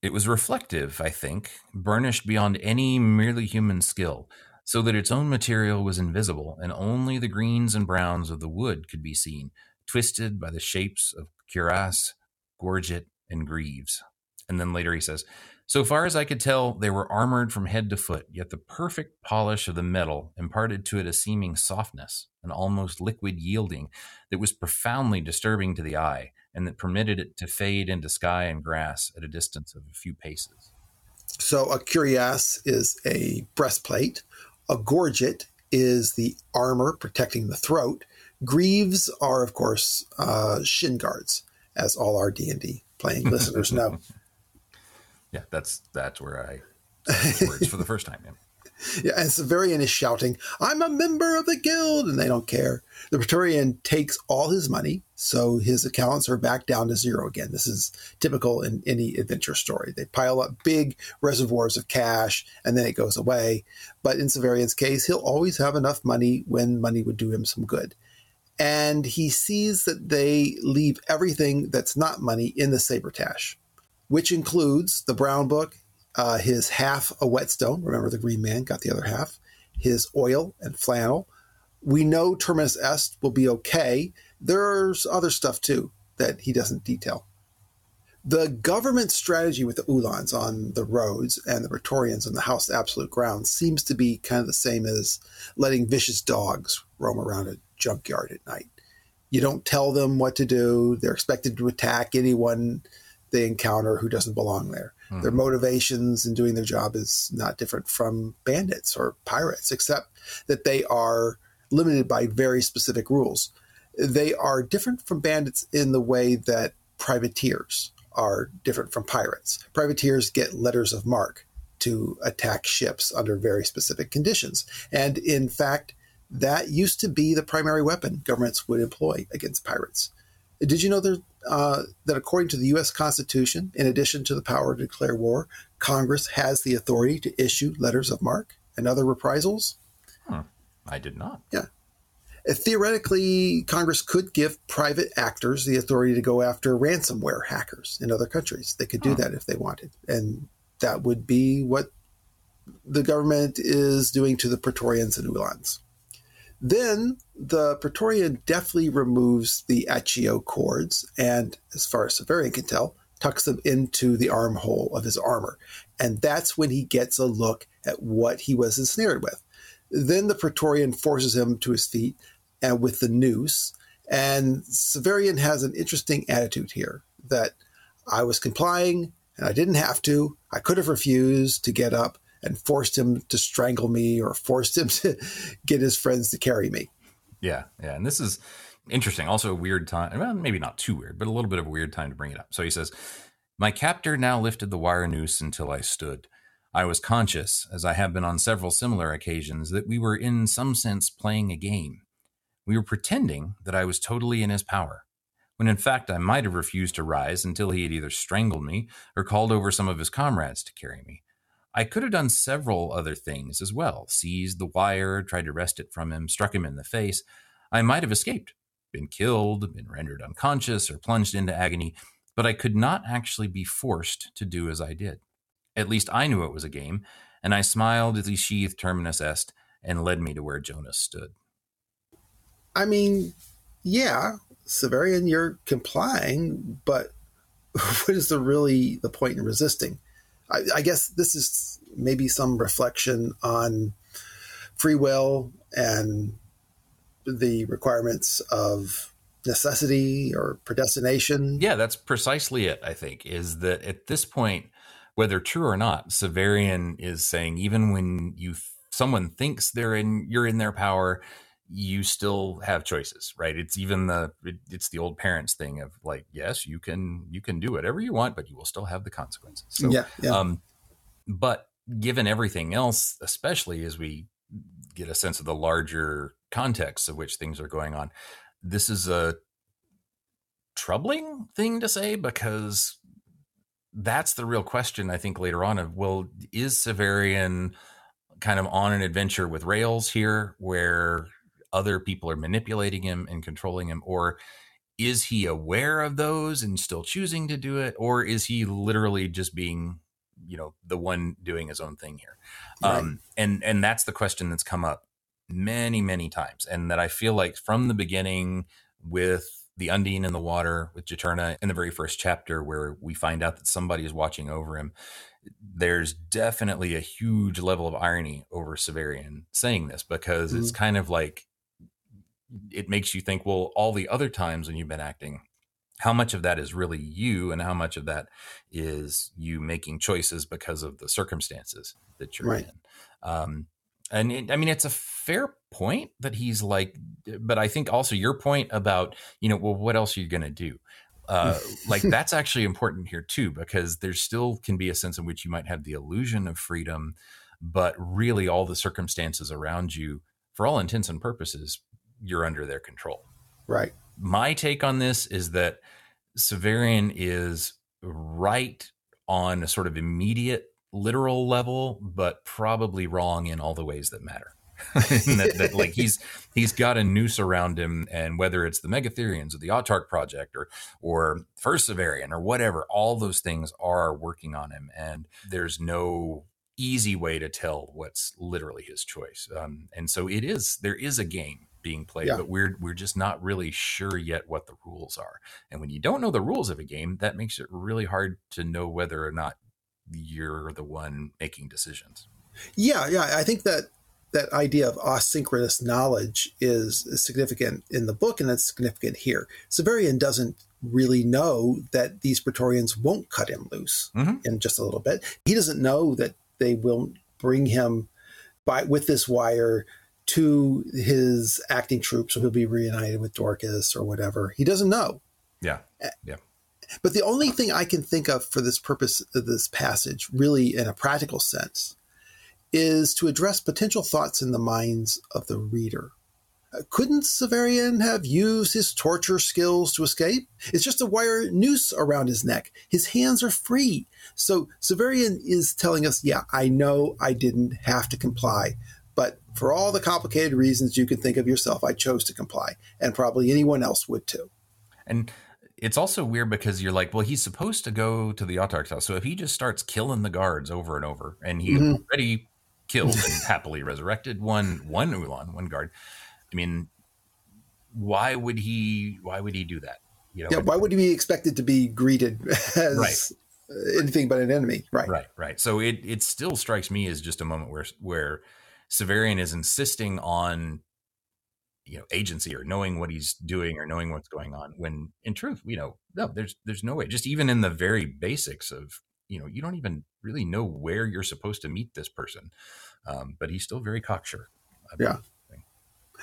it was reflective, I think, burnished beyond any merely human skill, so that its own material was invisible, and only the greens and browns of the wood could be seen, twisted by the shapes of cuirass, gorget, and greaves. And then later he says, So far as I could tell, they were armored from head to foot, yet the perfect polish of the metal imparted to it a seeming softness, an almost liquid yielding that was profoundly disturbing to the eye, and that permitted it to fade into sky and grass at a distance of a few paces. So a cuirass is a breastplate, a gorget is the armor protecting the throat, greaves are, of course, uh, shin guards, as all our D and D playing listeners know. Yeah, that's that's where I said those words for the first time. Yeah. yeah, and Severian is shouting, "I'm a member of the guild," and they don't care. The Praetorian takes all his money, so his accounts are back down to zero again. This is typical in any adventure story. They pile up big reservoirs of cash, and then it goes away. But in Severian's case, he'll always have enough money when money would do him some good. And he sees that they leave everything that's not money in the saber tash, which includes the brown book, uh, his half a whetstone. Remember, the green man got the other half. His oil and flannel. We know Terminus Est will be okay. There's other stuff, too, that he doesn't detail. The government's strategy with the Uhlans on the roads and the Praetorians on the House Absolute grounds seems to be kind of the same as letting vicious dogs roam around a junkyard at night. You don't tell them what to do. They're expected to attack anyone they encounter who doesn't belong there. Mm-hmm. Their motivations in doing their job is not different from bandits or pirates, except that they are limited by very specific rules. They are different from bandits in the way that privateers are different from pirates. Privateers get letters of marque to attack ships under very specific conditions. And in fact, that used to be the primary weapon governments would employ against pirates. Did you know there, uh, that according to the U S Constitution, in addition to the power to declare war, Congress has the authority to issue letters of marque and other reprisals? Hmm. I did not. Yeah. Theoretically, Congress could give private actors the authority to go after ransomware hackers in other countries. They could do hmm. that if they wanted. And that would be what the government is doing to the Praetorians and Uhlans. Then the Praetorian deftly removes the accio cords and, as far as Severian can tell, tucks them into the armhole of his armor. And that's when he gets a look at what he was ensnared with. Then the Praetorian forces him to his feet and with the noose. And Severian has an interesting attitude here that I was complying and I didn't have to. I could have refused to get up and forced him to strangle me or forced him to get his friends to carry me. Yeah, yeah. And this is interesting. Also a weird time. Well, maybe not too weird, but a little bit of a weird time to bring it up. So he says, "My captor now lifted the wire noose until I stood. I was conscious, as I have been on several similar occasions, that we were in some sense playing a game. We were pretending that I was totally in his power, when in fact I might have refused to rise until he had either strangled me or called over some of his comrades to carry me. I could have done several other things as well, seized the wire, tried to wrest it from him, struck him in the face. I might have escaped, been killed, been rendered unconscious, or plunged into agony, but I could not actually be forced to do as I did. At least I knew it was a game, and I smiled as he sheathed Terminus Est and led me to where Jonas stood." I mean, yeah, Severian, you're complying, but what is the really the point in resisting? I, I guess this is maybe some reflection on free will and the requirements of necessity or predestination. Yeah, that's precisely it, I think, is that at this point, whether true or not, Severian is saying even when you someone thinks they're in you're in their power, you still have choices, right? It's even the it, it's the old parents thing of like, yes, you can you can do whatever you want, but you will still have the consequences. So, yeah, yeah. Um, but given everything else, especially as we get a sense of the larger context of which things are going on, this is a troubling thing to say because that's the real question, I think, later on of, well, is Severian kind of on an adventure with rails here where other people are manipulating him and controlling him, or is he aware of those and still choosing to do it, or is he literally just being, you know, the one doing his own thing here? Right. Um, and, and that's the question that's come up many, many times. And that I feel like from the beginning with the Undine in the water with Juturna in the very first chapter where we find out that somebody is watching over him, there's definitely a huge level of irony over Severian saying this, because mm-hmm. it's kind of like, it makes you think, well, all the other times when you've been acting, how much of that is really you and how much of that is you making choices because of the circumstances that you're right. in. Um, and it, I mean, it's a fair point that he's like, but I think also your point about, you know, well, what else are you going to do? Uh, like that's actually important here too, because there still can be a sense in which you might have the illusion of freedom, but really all the circumstances around you, for all intents and purposes, you're under their control. Right. My take on this is that Severian is right on a sort of immediate literal level, but probably wrong in all the ways that matter. that, that, like he's he's got a noose around him, and whether it's the Megatherians or the Autarch Project or or First Severian or whatever, all those things are working on him, and there's no easy way to tell what's literally his choice. Um, and so it is there is a game being played, yeah. but we're we're just not really sure yet what the rules are. And when you don't know the rules of a game, that makes it really hard to know whether or not you're the one making decisions. Yeah, yeah, I think that. That idea of asynchronous knowledge is significant in the book, and it's significant here. Severian doesn't really know that these Praetorians won't cut him loose mm-hmm. in just a little bit. He doesn't know that they will bring him by with this wire to his acting troop, so he'll be reunited with Dorcas or whatever. He doesn't know. Yeah, yeah. But the only thing I can think of for this purpose of this passage, really in a practical sense, is to address potential thoughts in the minds of the reader. Couldn't Severian have used his torture skills to escape? It's just a wire noose around his neck. His hands are free. So Severian is telling us, yeah, I know I didn't have to comply, but for all the complicated reasons you can think of yourself, I chose to comply, and probably anyone else would too. And it's also weird because you're like, well, he's supposed to go to the Autarch's house. So if he just starts killing the guards over and over, and he mm-hmm. already... killed and happily resurrected one one Uhlan, one guard. I mean, why would he why would he do that? You know, yeah, why would he be expected to be greeted as right. anything but an enemy? Right. Right, right. So it it still strikes me as just a moment where where Severian is insisting on, you know, agency or knowing what he's doing or knowing what's going on, when in truth, you know, no, there's there's no way. Just even in the very basics of, you know, you don't even really know where you're supposed to meet this person. Um, but he's still very cocksure. Yeah.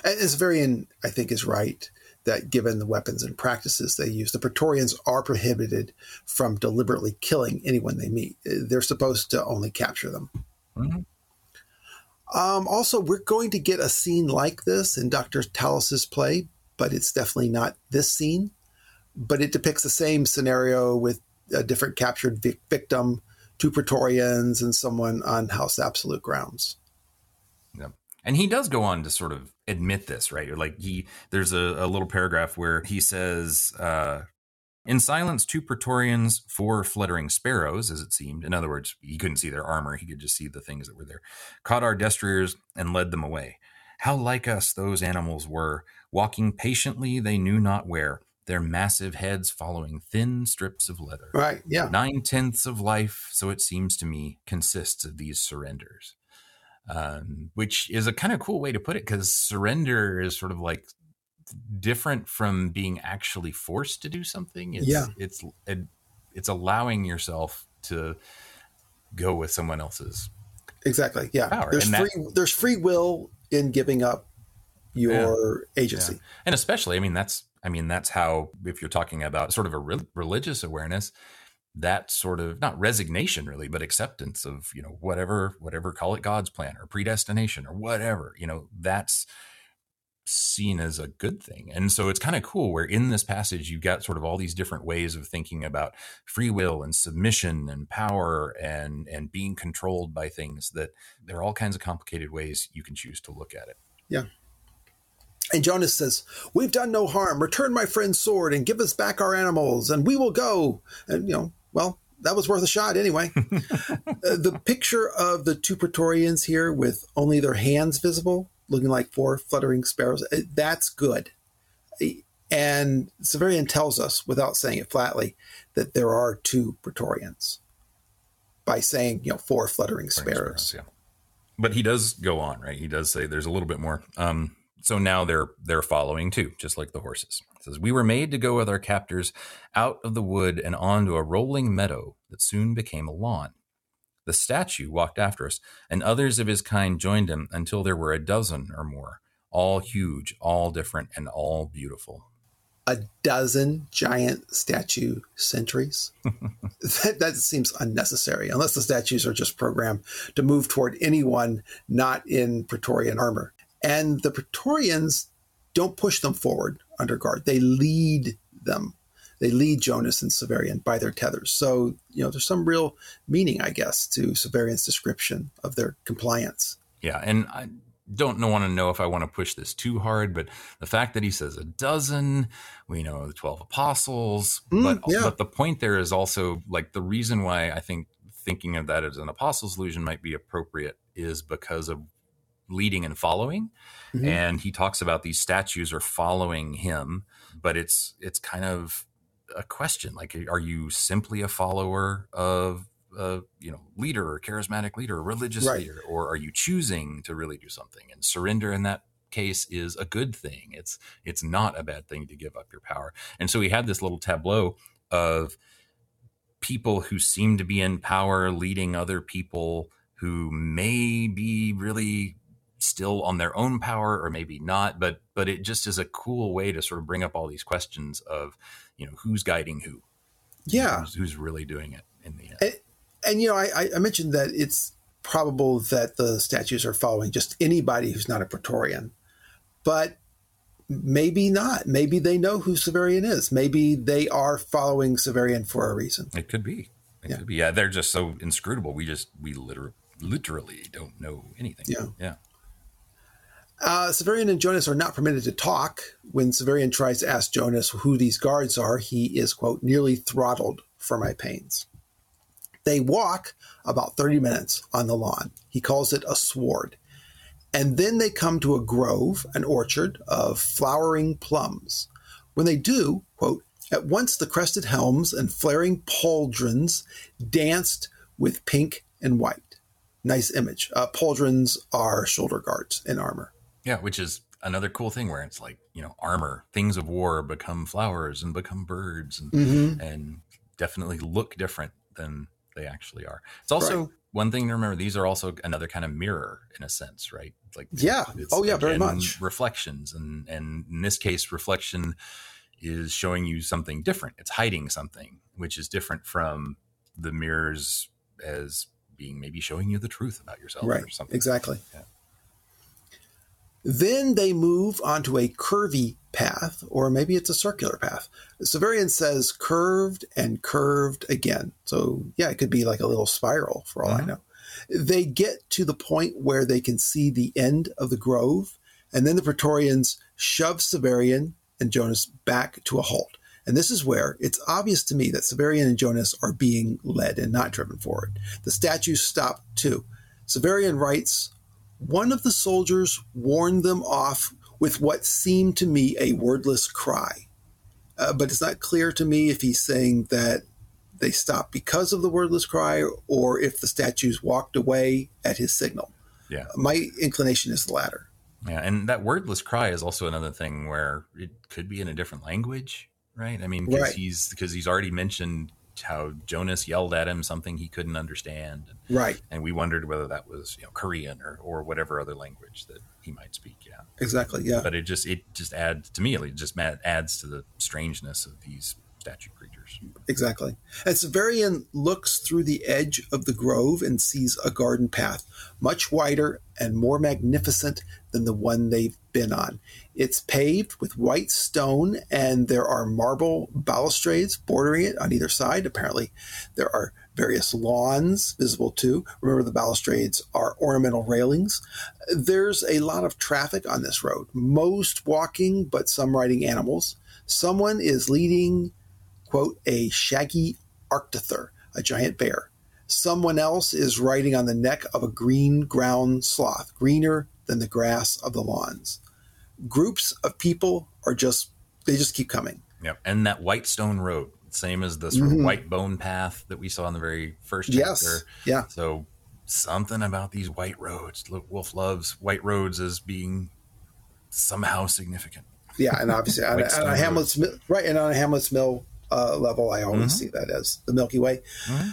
And Severian, I think, is right that given the weapons and practices they use, the Praetorians are prohibited from deliberately killing anyone they meet. They're supposed to only capture them. Mm-hmm. Um, also, we're going to get a scene like this in Doctor Talos's play, but it's definitely not this scene. But it depicts the same scenario with a different captured vic- victim, two Praetorians, and someone on House Absolute grounds. Yeah. And he does go on to sort of admit this, right? Like he, there's a, a little paragraph where he says, uh, in silence, two Praetorians, four fluttering sparrows, as it seemed. In other words, he couldn't see their armor. He could just see the things that were there. Caught our destriers and led them away. How like us those animals were, walking patiently they knew not where, their massive heads following thin strips of leather. Right, yeah. Nine-tenths of life, so it seems to me, consists of these surrenders, um, which is a kind of cool way to put it, because surrender is sort of like different from being actually forced to do something. It's, yeah. It's, it's allowing yourself to go with someone else's exactly, yeah. power. There's, free, that, there's free will in giving up your yeah, agency. Yeah. And especially, I mean, that's, I mean, that's how, if you're talking about sort of a re- religious awareness, that sort of, not resignation really, but acceptance of, you know, whatever, whatever, call it God's plan or predestination or whatever, you know, that's seen as a good thing. And so it's kind of cool where in this passage, you've got sort of all these different ways of thinking about free will and submission and power and, and being controlled by things, that there are all kinds of complicated ways you can choose to look at it. Yeah. And Jonas says, we've done no harm. Return my friend's sword and give us back our animals and we will go. And, you know, well, that was worth a shot anyway. uh, the picture of the two Praetorians here with only their hands visible, looking like four fluttering sparrows, that's good. And Severian tells us, without saying it flatly, that there are two Praetorians. by saying, you know, four fluttering, fluttering sparrows. sparrows yeah. But he does go on, right? He does say there's a little bit more. Um, so now they're they're following too, just like the horses. It says, we were made to go with our captors out of the wood and on to a rolling meadow that soon became a lawn. The statue walked after us, and others of his kind joined him until there were a dozen or more, all huge, all different, and all beautiful. A dozen giant statue sentries? that, that seems unnecessary, unless the statues are just programmed to move toward anyone not in Praetorian armor. And the Praetorians don't push them forward under guard. They lead them. They lead Jonas and Severian by their tethers. So, you know, there's some real meaning, I guess, to Severian's description of their compliance. Yeah, and I don't know, want to know if I want to push this too hard, but the fact that he says a dozen, we know the twelve apostles, mm, but, yeah. but the point there is also, like, the reason why I think thinking of that as an apostles' allusion might be appropriate is because of leading and following. Mm-hmm. And he talks about these statues are following him, but it's it's kind of a question, like, are you simply a follower of a, you know, leader or charismatic leader or religious right. leader, or are you choosing to really do something? And surrender in that case is a good thing. It's it's not a bad thing to give up your power. And so we had this little tableau of people who seem to be in power leading other people who may be really still on their own power or maybe not, but but it just is a cool way to sort of bring up all these questions of, you know, who's guiding who, yeah, who's, who's really doing it in the end. And, and you know, I, I mentioned that it's probable that the statues are following just anybody who's not a Praetorian, but maybe not. Maybe they know who Severian is. Maybe they are following Severian for a reason. It could be. It yeah. could be. Yeah, they're just so inscrutable. We just we literally literally don't know anything. Yeah. Yeah. Uh, Severian and Jonas are not permitted to talk. When Severian tries to ask Jonas who these guards are, he is, quote, nearly throttled for my pains. They walk about thirty minutes on the lawn. He calls it a sward. And then they come to a grove, an orchard of flowering plums. When they do, quote, at once the crested helms and flaring pauldrons danced with pink and white. Nice image. Uh, pauldrons are shoulder guards in armor. Yeah, which is another cool thing where it's like, you know, armor, things of war become flowers and become birds and, mm-hmm. and definitely look different than they actually are. It's also right. one thing to remember. These are also another kind of mirror in a sense, right? Like, yeah. It's, oh yeah, very much. Reflections. And, and in this case, reflection is showing you something different. It's hiding something, which is different from the mirrors as being maybe showing you the truth about yourself right. or something. Exactly. Yeah. Then they move onto a curvy path, or maybe it's a circular path. Severian says curved and curved again. So, yeah, it could be like a little spiral for all uh-huh. I know. They get to the point where they can see the end of the grove, and then the Praetorians shove Severian and Jonas back to a halt. And this is where it's obvious to me that Severian and Jonas are being led and not driven forward. The statues stop, too. Severian writes, one of the soldiers warned them off with what seemed to me a wordless cry. Uh, but it's not clear to me if he's saying that they stopped because of the wordless cry or if the statues walked away at his signal. Yeah. My inclination is the latter. Yeah, and that wordless cry is also another thing where it could be in a different language, right? I mean, because right. he's, he's already mentioned how Jonas yelled at him something he couldn't understand. And, right. And we wondered whether that was, you know, Korean or, or whatever other language that he might speak. Yeah, exactly. Yeah. But it just, it just adds to me, it just adds to the strangeness of these statue creatures. Exactly. And Severian looks through the edge of the grove and sees a garden path, much wider and more magnificent than the one they've been on. It's paved with white stone, and there are marble balustrades bordering it on either side. Apparently, there are various lawns visible too. Remember, the balustrades are ornamental railings. There's a lot of traffic on this road, most walking, but some riding animals. Someone is leading, quote, a shaggy arctother, a giant bear. Someone else is riding on the neck of a green ground sloth, greener than the grass of the lawns. Groups of people are just, they just keep coming. Yeah. And that white stone road, same as the sort mm-hmm. of white bone path that we saw in the very first chapter. Yes. Yeah. So something about these white roads. Wolf loves white roads as being somehow significant. Yeah, and obviously on, on a Hamlet's Mill, right, and on a Hamlet's Mill uh, level, I always mm-hmm. see that as the Milky Way. Mm-hmm.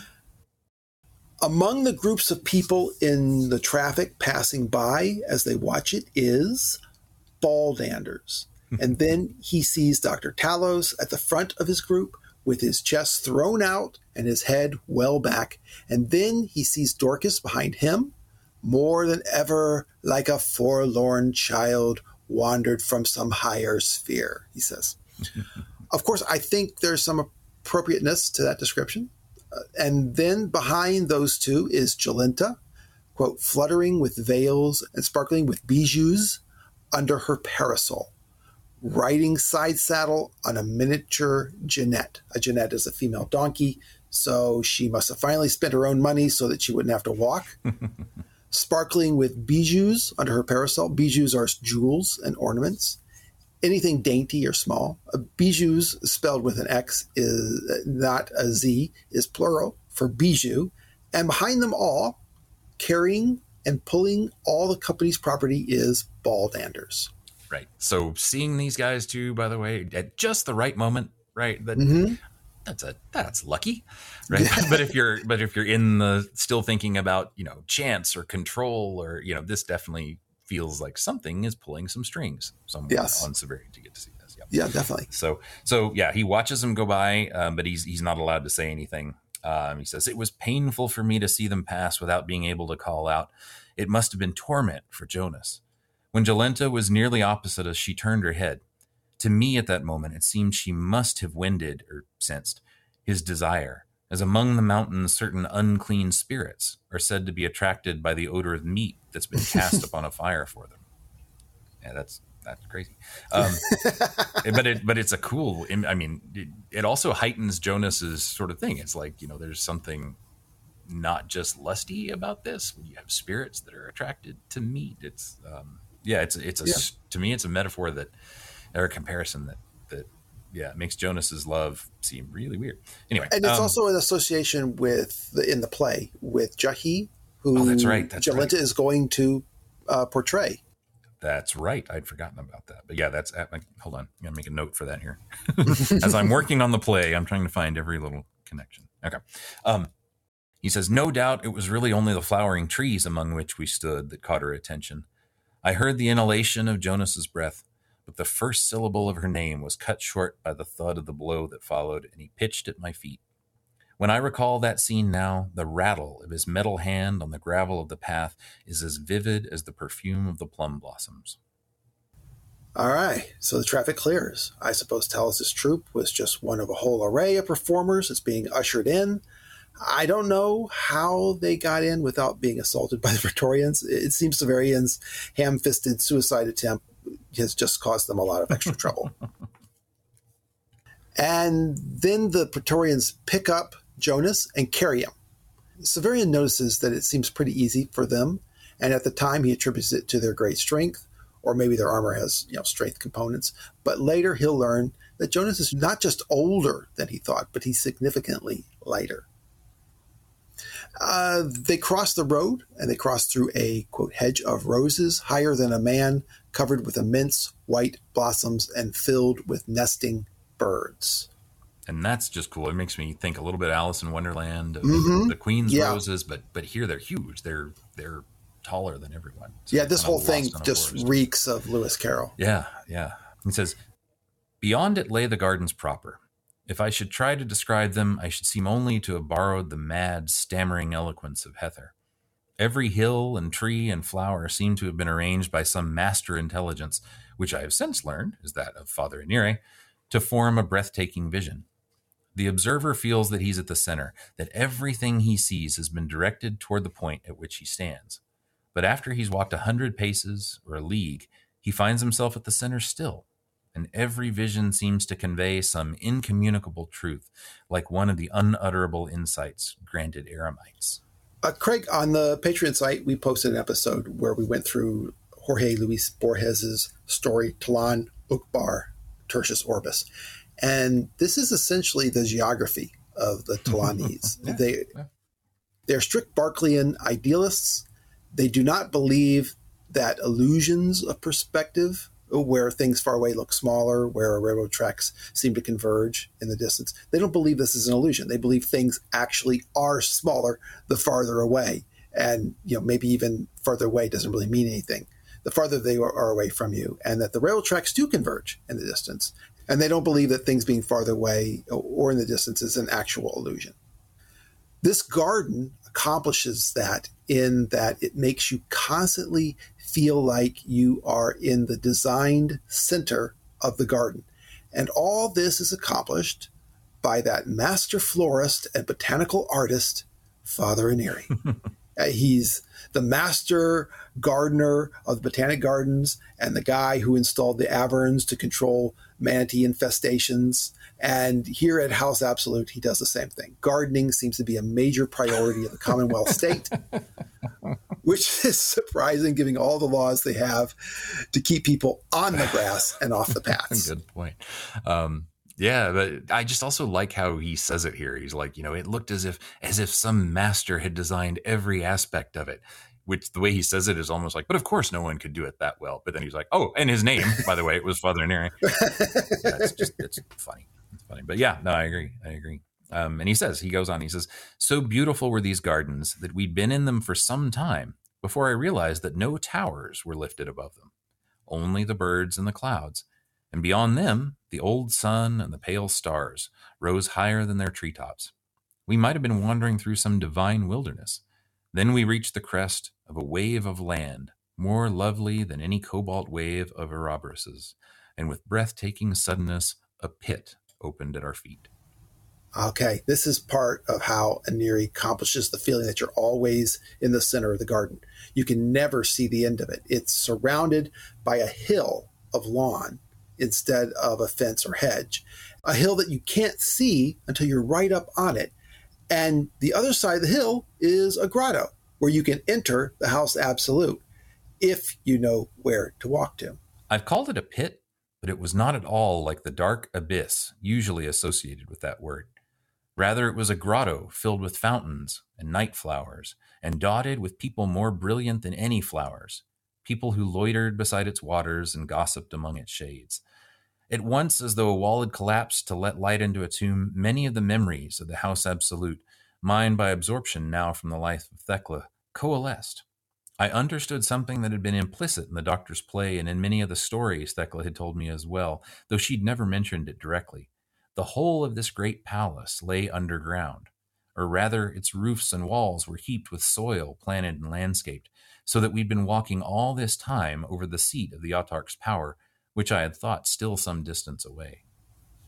Among the groups of people in the traffic passing by as they watch it is Baldanders. And then he sees Doctor Talos at the front of his group with his chest thrown out and his head well back. And then he sees Dorcas behind him, more than ever like a forlorn child wandered from some higher sphere, he says. Of course, I think there's some appropriateness to that description. Uh, and then behind those two is Jolenta, quote, fluttering with veils and sparkling with bijoux under her parasol, riding side saddle on a miniature Jeanette. A Jeanette is a female donkey, so she must have finally spent her own money so that she wouldn't have to walk. Sparkling with bijoux under her parasol. Bijoux are jewels and ornaments, anything dainty or small. A bijoux spelled with an X, is not a Z, is plural for bijou. And behind them all, carrying and pulling all the company's property, is Baldanders. Right. So seeing these guys too, by the way, at just the right moment, right? That, mm-hmm. That's a that's lucky, right? Yeah. But if you're but if you're in the still thinking about, you know, chance or control, or, you know, this definitely feels like something is pulling some strings somewhere yes. on Severian to get to see this. Yep. Yeah, definitely. So, so yeah, he watches them go by, um, but he's he's not allowed to say anything. Um, he says, "It was painful for me to see them pass without being able to call out. It must have been torment for Jonas. When Jolenta was nearly opposite us, she turned her head. To me at that moment, it seemed she must have winded or sensed his desire, as among the mountains certain unclean spirits are said to be attracted by the odor of meat that's been cast upon a fire for them." Yeah, that's that's crazy. Um, but it but it's a cool, I mean, it, it also heightens Jonas's sort of thing. It's like, you know, there's something not just lusty about this. You have spirits that are attracted to meat. It's um, yeah, it's it's a yeah. to me, it's a metaphor that, or a comparison that, that yeah, makes Jonas's love seem really weird. Anyway, and it's um, also an association with the, in the play with Jahi, who oh, that's right, that's Jolenta right. is going to uh, portray. That's right. I'd forgotten about that. But yeah, that's at my, hold on. I'm gonna make a note for that here. As I'm working on the play, I'm trying to find every little connection. Okay. Um, he says, "No doubt it was really only the flowering trees among which we stood that caught her attention. I heard the inhalation of Jonas's breath, but the first syllable of her name was cut short by the thud of the blow that followed, and he pitched at my feet. When I recall that scene now, the rattle of his metal hand on the gravel of the path is as vivid as the perfume of the plum blossoms." All right, so the traffic clears. I suppose Talos' troupe was just one of a whole array of performers that's being ushered in. I don't know how they got in without being assaulted by the Praetorians. It seems Severian's ham-fisted suicide attempt has just caused them a lot of extra trouble. And then the Praetorians pick up Jonas and carry him. Severian notices that it seems pretty easy for them, and at the time he attributes it to their great strength, or maybe their armor has, you know, strength components. But later he'll learn that Jonas is not just older than he thought, but he's significantly lighter. Uh, they cross the road, and they cross through a, quote, hedge of roses higher than a man, covered with immense white blossoms and filled with nesting birds. And that's just cool. It makes me think a little bit Alice in Wonderland, mm-hmm. the Queen's yeah. roses, but but here they're huge. They're they're taller than everyone. So yeah, this whole thing just forest. reeks of Lewis Carroll. Yeah, yeah. He says, "Beyond it lay the gardens proper. If I should try to describe them, I should seem only to have borrowed the mad, stammering eloquence of Heather. Every hill and tree and flower seemed to have been arranged by some master intelligence, which I have since learned is that of Father Inire, to form a breathtaking vision. The observer feels that he's at the center, that everything he sees has been directed toward the point at which he stands. But after he's walked a hundred paces or a league, he finds himself at the center still, and every vision seems to convey some incommunicable truth, like one of the unutterable insights granted Aramites." Uh, Craig, on the Patreon site, we posted an episode where we went through Jorge Luis Borges' story, Tlon, Uqbar, Tertius Orbis. And this is essentially the geography of the Tlanids. yeah, they, yeah. They're strict Berkeleyan idealists. They do not believe that illusions of perspective, where things far away look smaller, where railroad tracks seem to converge in the distance. They don't believe this is an illusion. They believe things actually are smaller the farther away. And, you know, maybe even farther away doesn't really mean anything the farther they are away from you, and that the railroad tracks do converge in the distance. And they don't believe that things being farther away or in the distance is an actual illusion. This garden accomplishes that in that it makes you constantly feel like you are in the designed center of the garden. And all this is accomplished by that master florist and botanical artist, Father Inire. He's the master gardener of the Botanic Gardens and the guy who installed the Averns to control manatee infestations. And here at House Absolute, he does the same thing. Gardening seems to be a major priority of the Commonwealth state, which is surprising, given all the laws they have to keep people on the grass and off the paths. Good point. Um, Yeah, but I just also like how he says it here. He's like, you know, it looked as if as if some master had designed every aspect of it, which the way he says it is almost like, but of course no one could do it that well. But then he's like, oh, and his name, by the way, it was Father Inire. That's just, it's funny. It's funny. But yeah, no, I agree. I agree. Um, and he says, he goes on, he says, so beautiful were these gardens that we'd been in them for some time before I realized that no towers were lifted above them, only the birds and the clouds. And beyond them, the old sun and the pale stars rose higher than their treetops. We might have been wandering through some divine wilderness. Then we reached the crest of a wave of land, more lovely than any cobalt wave of Ouroboros's, and with breathtaking suddenness, a pit opened at our feet. Okay, this is part of how Inire accomplishes the feeling that you're always in the center of the garden. You can never see the end of it. It's surrounded by a hill of lawn instead of a fence or hedge, a hill that you can't see until you're right up on it. And the other side of the hill is a grotto where you can enter the House Absolute if you know where to walk to. I've called it a pit, but it was not at all like the dark abyss usually associated with that word. Rather, it was a grotto filled with fountains and night flowers and dotted with people more brilliant than any flowers, people who loitered beside its waters and gossiped among its shades. At once, as though a wall had collapsed to let light into a tomb, many of the memories of the House Absolute, mine by absorption now from the life of Thecla, coalesced. I understood something that had been implicit in the doctor's play and in many of the stories Thecla had told me as well, though she'd never mentioned it directly. The whole of this great palace lay underground, or rather its roofs and walls were heaped with soil planted and landscaped, so that we'd been walking all this time over the seat of the autarch's power, which I had thought still some distance away.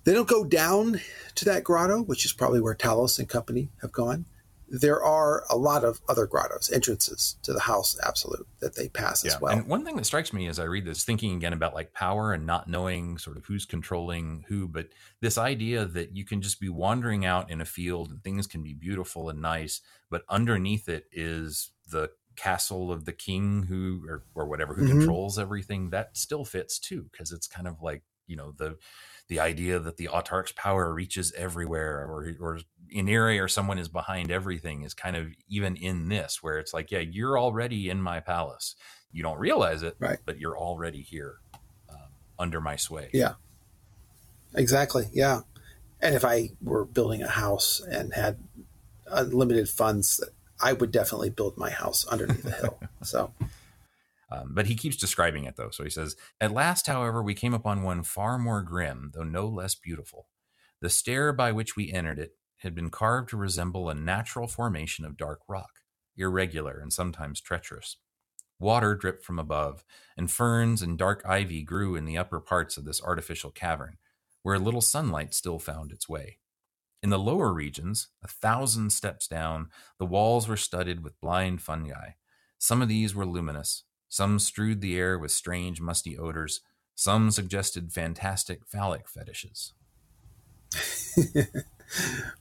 They don't go down to that grotto, which is probably where Talos and company have gone. There are a lot of other grottos, entrances to the House Absolute that they pass yeah. as well. And one thing that strikes me as I read this, thinking again about like power and not knowing sort of who's controlling who, but this idea that you can just be wandering out in a field and things can be beautiful and nice, but underneath it is the castle of the king who, or, or whatever, who mm-hmm. controls everything. That still fits too, because it's kind of like, you know, the the idea that the autarch's power reaches everywhere, or or Inire or someone is behind everything, is kind of even in this, where it's like, yeah, you're already in my palace. You don't realize it, right, but you're already here um, under my sway. Yeah, exactly. Yeah. And if I were building a house and had unlimited funds, I would definitely build my house underneath the hill. So. Um, but he keeps describing it, though. So he says, at last, however, we came upon one far more grim, though no less beautiful. The stair by which we entered it had been carved to resemble a natural formation of dark rock, irregular and sometimes treacherous. Water dripped from above, and ferns and dark ivy grew in the upper parts of this artificial cavern, where a little sunlight still found its way. In the lower regions, a thousand steps down, the walls were studded with blind fungi. Some of these were luminous. Some strewed the air with strange, musty odors. Some suggested fantastic phallic fetishes.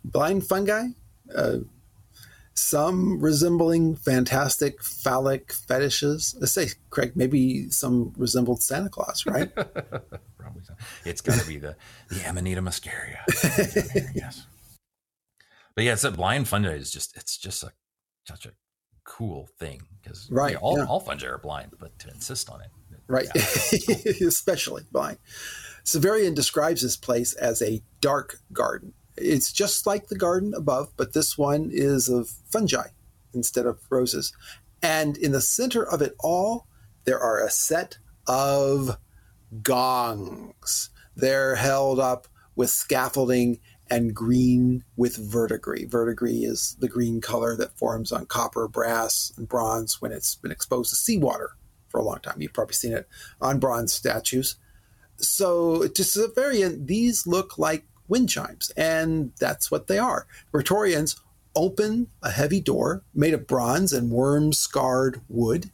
Blind fungi? Uh, some resembling fantastic phallic fetishes. Let's say, Craig, maybe some resembled Santa Claus, right? Probably. probably so. It's got to be the the Amanita muscaria. Yes. But yeah, it's a blind fungi is just it's just a such a cool thing because right, you know, all, yeah. all fungi are blind, but to insist on it, right, yeah, it's cool. Especially blind. Severian describes this place as a dark garden. It's just like the garden above, but this one is of fungi instead of roses. And in the center of it all, there are a set of gongs. They're held up with scaffolding and green with verdigris. Verdigris is the green color that forms on copper, brass, and bronze when it's been exposed to seawater for a long time. You've probably seen it on bronze statues. So to Severian, these look like wind chimes, and that's what they are. Praetorians open a heavy door made of bronze and worm-scarred wood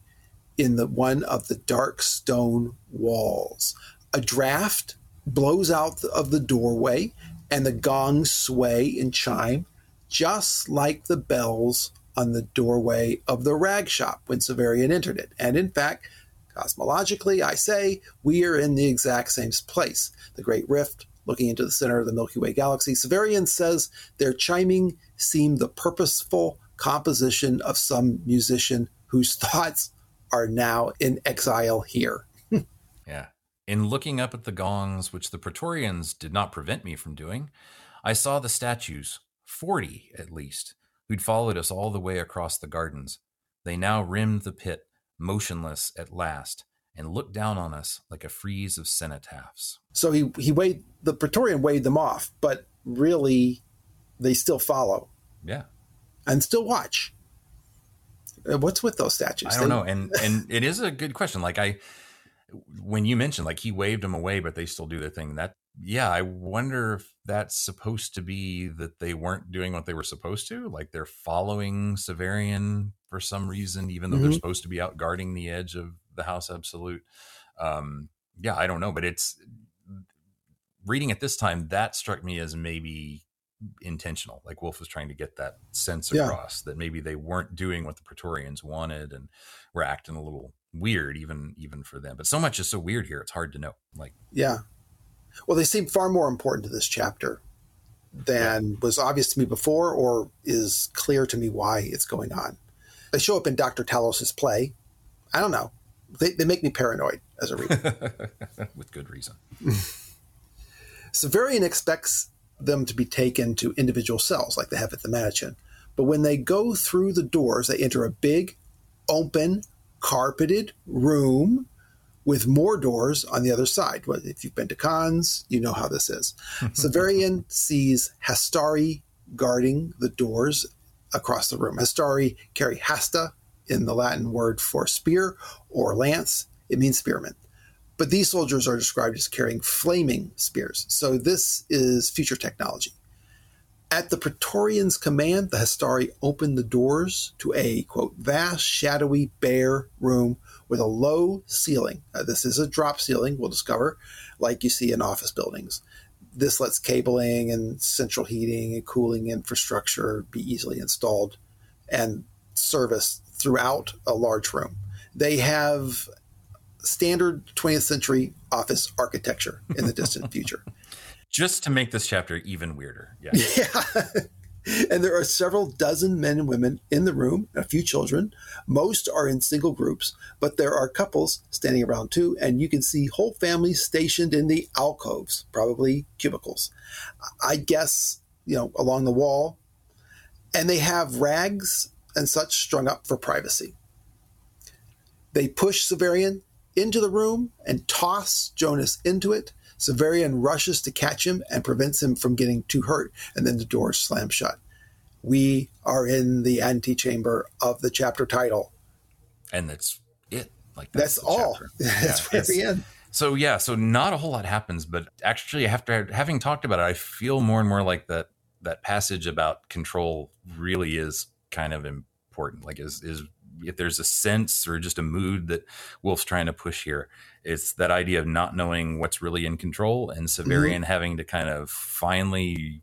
in the one of the dark stone walls. A draft blows out of the doorway, and the gongs sway and chime, just like the bells on the doorway of the rag shop when Severian entered it. And in fact, cosmologically, I say, we are in the exact same place. The Great Rift, looking into the center of the Milky Way galaxy. Severian says their chiming seemed the purposeful composition of some musician whose thoughts are now in exile here. Yeah. In looking up at the gongs, which the Praetorians did not prevent me from doing, I saw the statues, forty at least, who'd followed us all the way across the gardens. They now rimmed the pit, motionless at last, and looked down on us like a frieze of cenotaphs. So he, he weighed, the Praetorian weighed them off, but really they still follow. Yeah. And still watch. What's with those statues? I don't they, know. And and it is a good question. Like I, when you mentioned like he waved them away, but they still do their thing. That, yeah, I wonder if that's supposed to be that they weren't doing what they were supposed to. Like they're following Severian for some reason, even though mm-hmm. they're supposed to be out guarding the edge of the House Absolute. Um, yeah, I don't know, but it's reading at this time that struck me as maybe intentional. Like Wolf was trying to get that sense across yeah. that maybe they weren't doing what the Praetorians wanted and were acting a little weird, even, even for them. But so much is so weird here. It's hard to know. Like, yeah, well, they seem far more important to this chapter than yeah. was obvious to me before, or is clear to me why it's going on. They show up in Doctor Talos's play. I don't know. They, they make me paranoid as a reader. With good reason. Severian expects them to be taken to individual cells like they have at the mansion. But when they go through the doors, they enter a big, open, carpeted room with more doors on the other side. Well, if you've been to cons, you know how this is. Severian sees Hastari guarding the doors across the room. Hastari carry hasta in the Latin word for spear or lance. It means spearman. But these soldiers are described as carrying flaming spears. So this is future technology. At the Praetorians' command, the Hastari opened the doors to a, quote, vast, shadowy, bare room with a low ceiling. Now, this is a drop ceiling, we'll discover, like you see in office buildings. This lets cabling and central heating and cooling infrastructure be easily installed and serviced throughout a large room. They have standard twentieth century office architecture in the distant future. Just to make this chapter even weirder. Yeah. yeah. And there are several dozen men and women in the room, a few children. Most are in single groups, but there are couples standing around too, and you can see whole families stationed in the alcoves, probably cubicles. I guess, you know, along the wall. And they have rags and such strung up for privacy. They push Severian into the room and toss Jonas into it. Severian rushes to catch him and prevents him from getting too hurt, and then the doors slam shut. We are in the antechamber of the chapter title. And that's it. Like That's, that's all. Yeah, that's where we end. So yeah, so not a whole lot happens, but actually after having talked about it, I feel more and more like that that passage about control really is kind of important. Like is is if there's a sense or just a mood that Wolf's trying to push here, it's that idea of not knowing what's really in control and Severian mm-hmm. having to kind of finally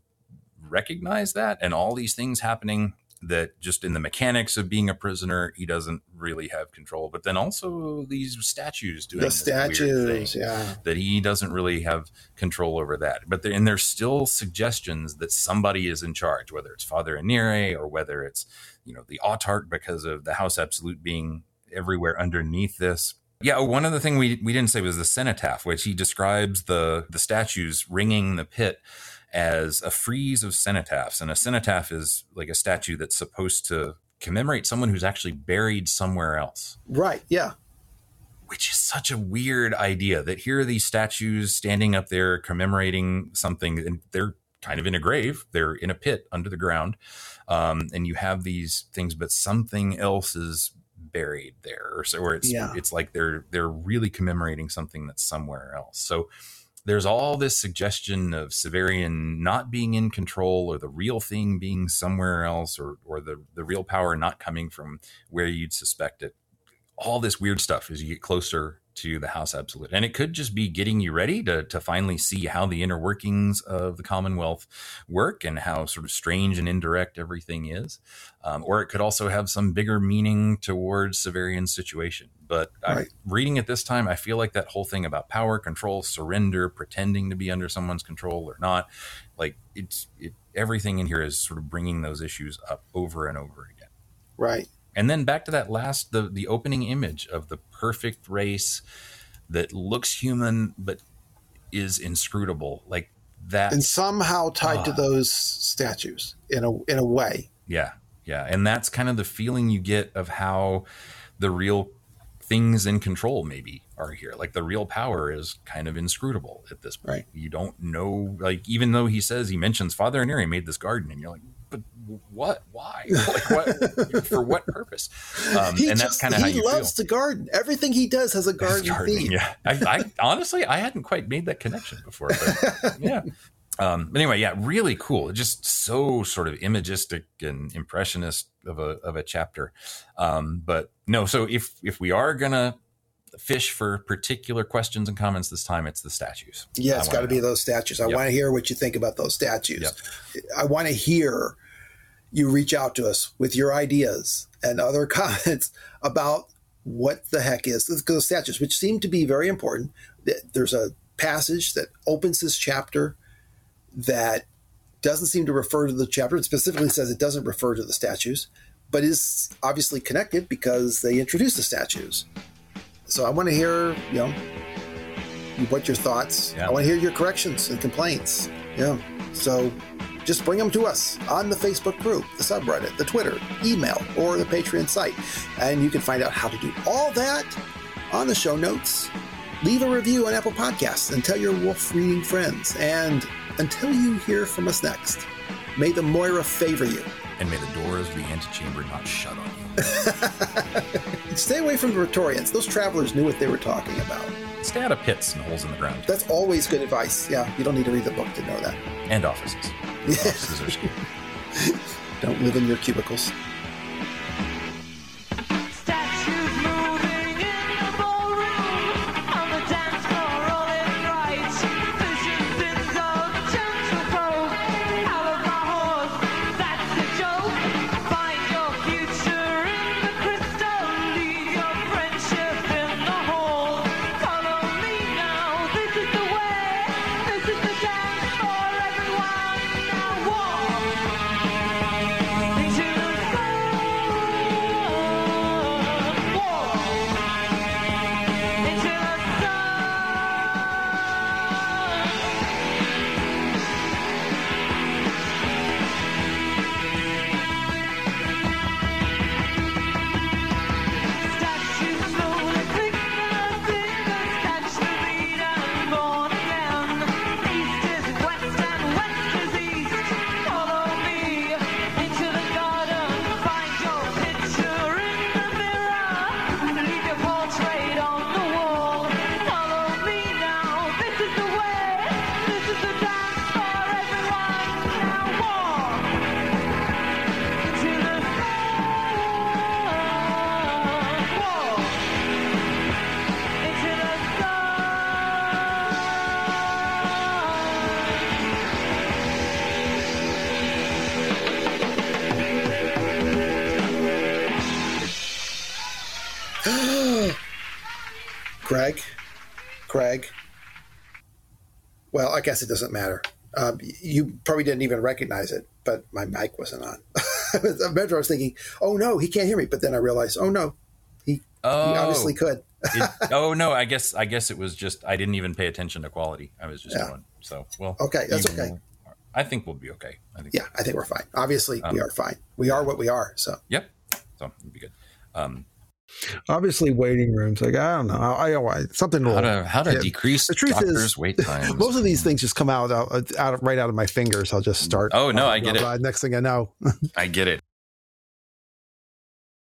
recognize that, and all these things happening that just in the mechanics of being a prisoner, he doesn't really have control. But then also these statues doing the statues, yeah, that he doesn't really have control over that. But there, and there's still suggestions that somebody is in charge, whether it's Father Inire or whether it's, you know, the Autarch, because of the House Absolute being everywhere underneath this. Yeah, one other thing we, we didn't say was the cenotaph, which he describes the, the statues ringing the pit as a frieze of cenotaphs. And a cenotaph is like a statue that's supposed to commemorate someone who's actually buried somewhere else. Right, yeah. Which is such a weird idea, that here are these statues standing up there commemorating something, and they're kind of in a grave. They're in a pit under the ground. Um, and you have these things, but something else is buried there, or so, or it's yeah. it's like they're they're really commemorating something that's somewhere else. So there's all this suggestion of Severian not being in control, or the real thing being somewhere else, or or the the real power not coming from where you'd suspect it. All this weird stuff as you get closer to the House Absolute, and it could just be getting you ready to to finally see how the inner workings of the Commonwealth work and how sort of strange and indirect everything is, um, or it could also have some bigger meaning towards Severian's situation. But right. I, reading it this time, I feel like that whole thing about power, control, surrender, pretending to be under someone's control or not, like it's it, everything in here is sort of bringing those issues up over and over again. Right. And then back to that last, the, the opening image of the perfect race that looks human but is inscrutable, like that, and somehow tied uh, to those statues in a in a way. Yeah, yeah, and that's kind of the feeling you get of how the real things in control maybe are here. Like the real power is kind of inscrutable at this point. Right. You don't know, like even though he says he mentions Father Inire made this garden, and you're like, but what? Why? Like what? For what purpose? Um, and that's kind of how you feel. He loves to garden. Everything he does has a garden, garden theme. Yeah. I, I honestly, I hadn't quite made that connection before. But yeah. Um, but anyway, yeah, really cool. Just so sort of imagistic and impressionist of a of a chapter. Um, but no, so if if we are gonna fish for particular questions and comments this time, it's the statues. Yeah, it's got to be those statues. I yep. want to hear what you think about those statues. Yep. I want to hear you reach out to us with your ideas and other comments about what the heck is those statues, which seem to be very important. There's a passage that opens this chapter that doesn't seem to refer to the chapter. It specifically says it doesn't refer to the statues, but is obviously connected because they introduce the statues. So I want to hear, you know, what your thoughts. Yeah. I want to hear your corrections and complaints. Yeah. So just bring them to us on the Facebook group, the subreddit, the Twitter, email, or the Patreon site. And you can find out how to do all that on the show notes. Leave a review on Apple Podcasts and tell your wolf reading friends. And until you hear from us next, may the Moira favor you. And may the doors of the antechamber not shut on you. Stay away from the Praetorians. Those travelers knew what they were talking about. Stay out of pits and holes in the ground. That's always good advice. Yeah, you don't need to read the book to know that. And offices. Offices are scary. Don't live in your cubicles. Bye. Craig? Craig? Well, I guess it doesn't matter. Um, you probably didn't even recognize it, but my mic wasn't on. I was thinking, oh, no, he can't hear me. But then I realized, oh, no, he, oh, he obviously could. it, oh, no, I guess I guess it was just I didn't even pay attention to quality. I was just yeah. going. So, well. Okay, that's okay. More, I think we'll be okay. I think yeah, I think we're fine. Obviously, um, we are fine. We are what we are. So. Yep. So it'll be good. Um, Obviously, waiting rooms. Like I don't know, I, I, I something how to how to yeah. decrease the truth doctors' is, wait times. Most of these things just come out, out out right out of my fingers. I'll just start. Oh no, I get it. Next thing I know, I get it.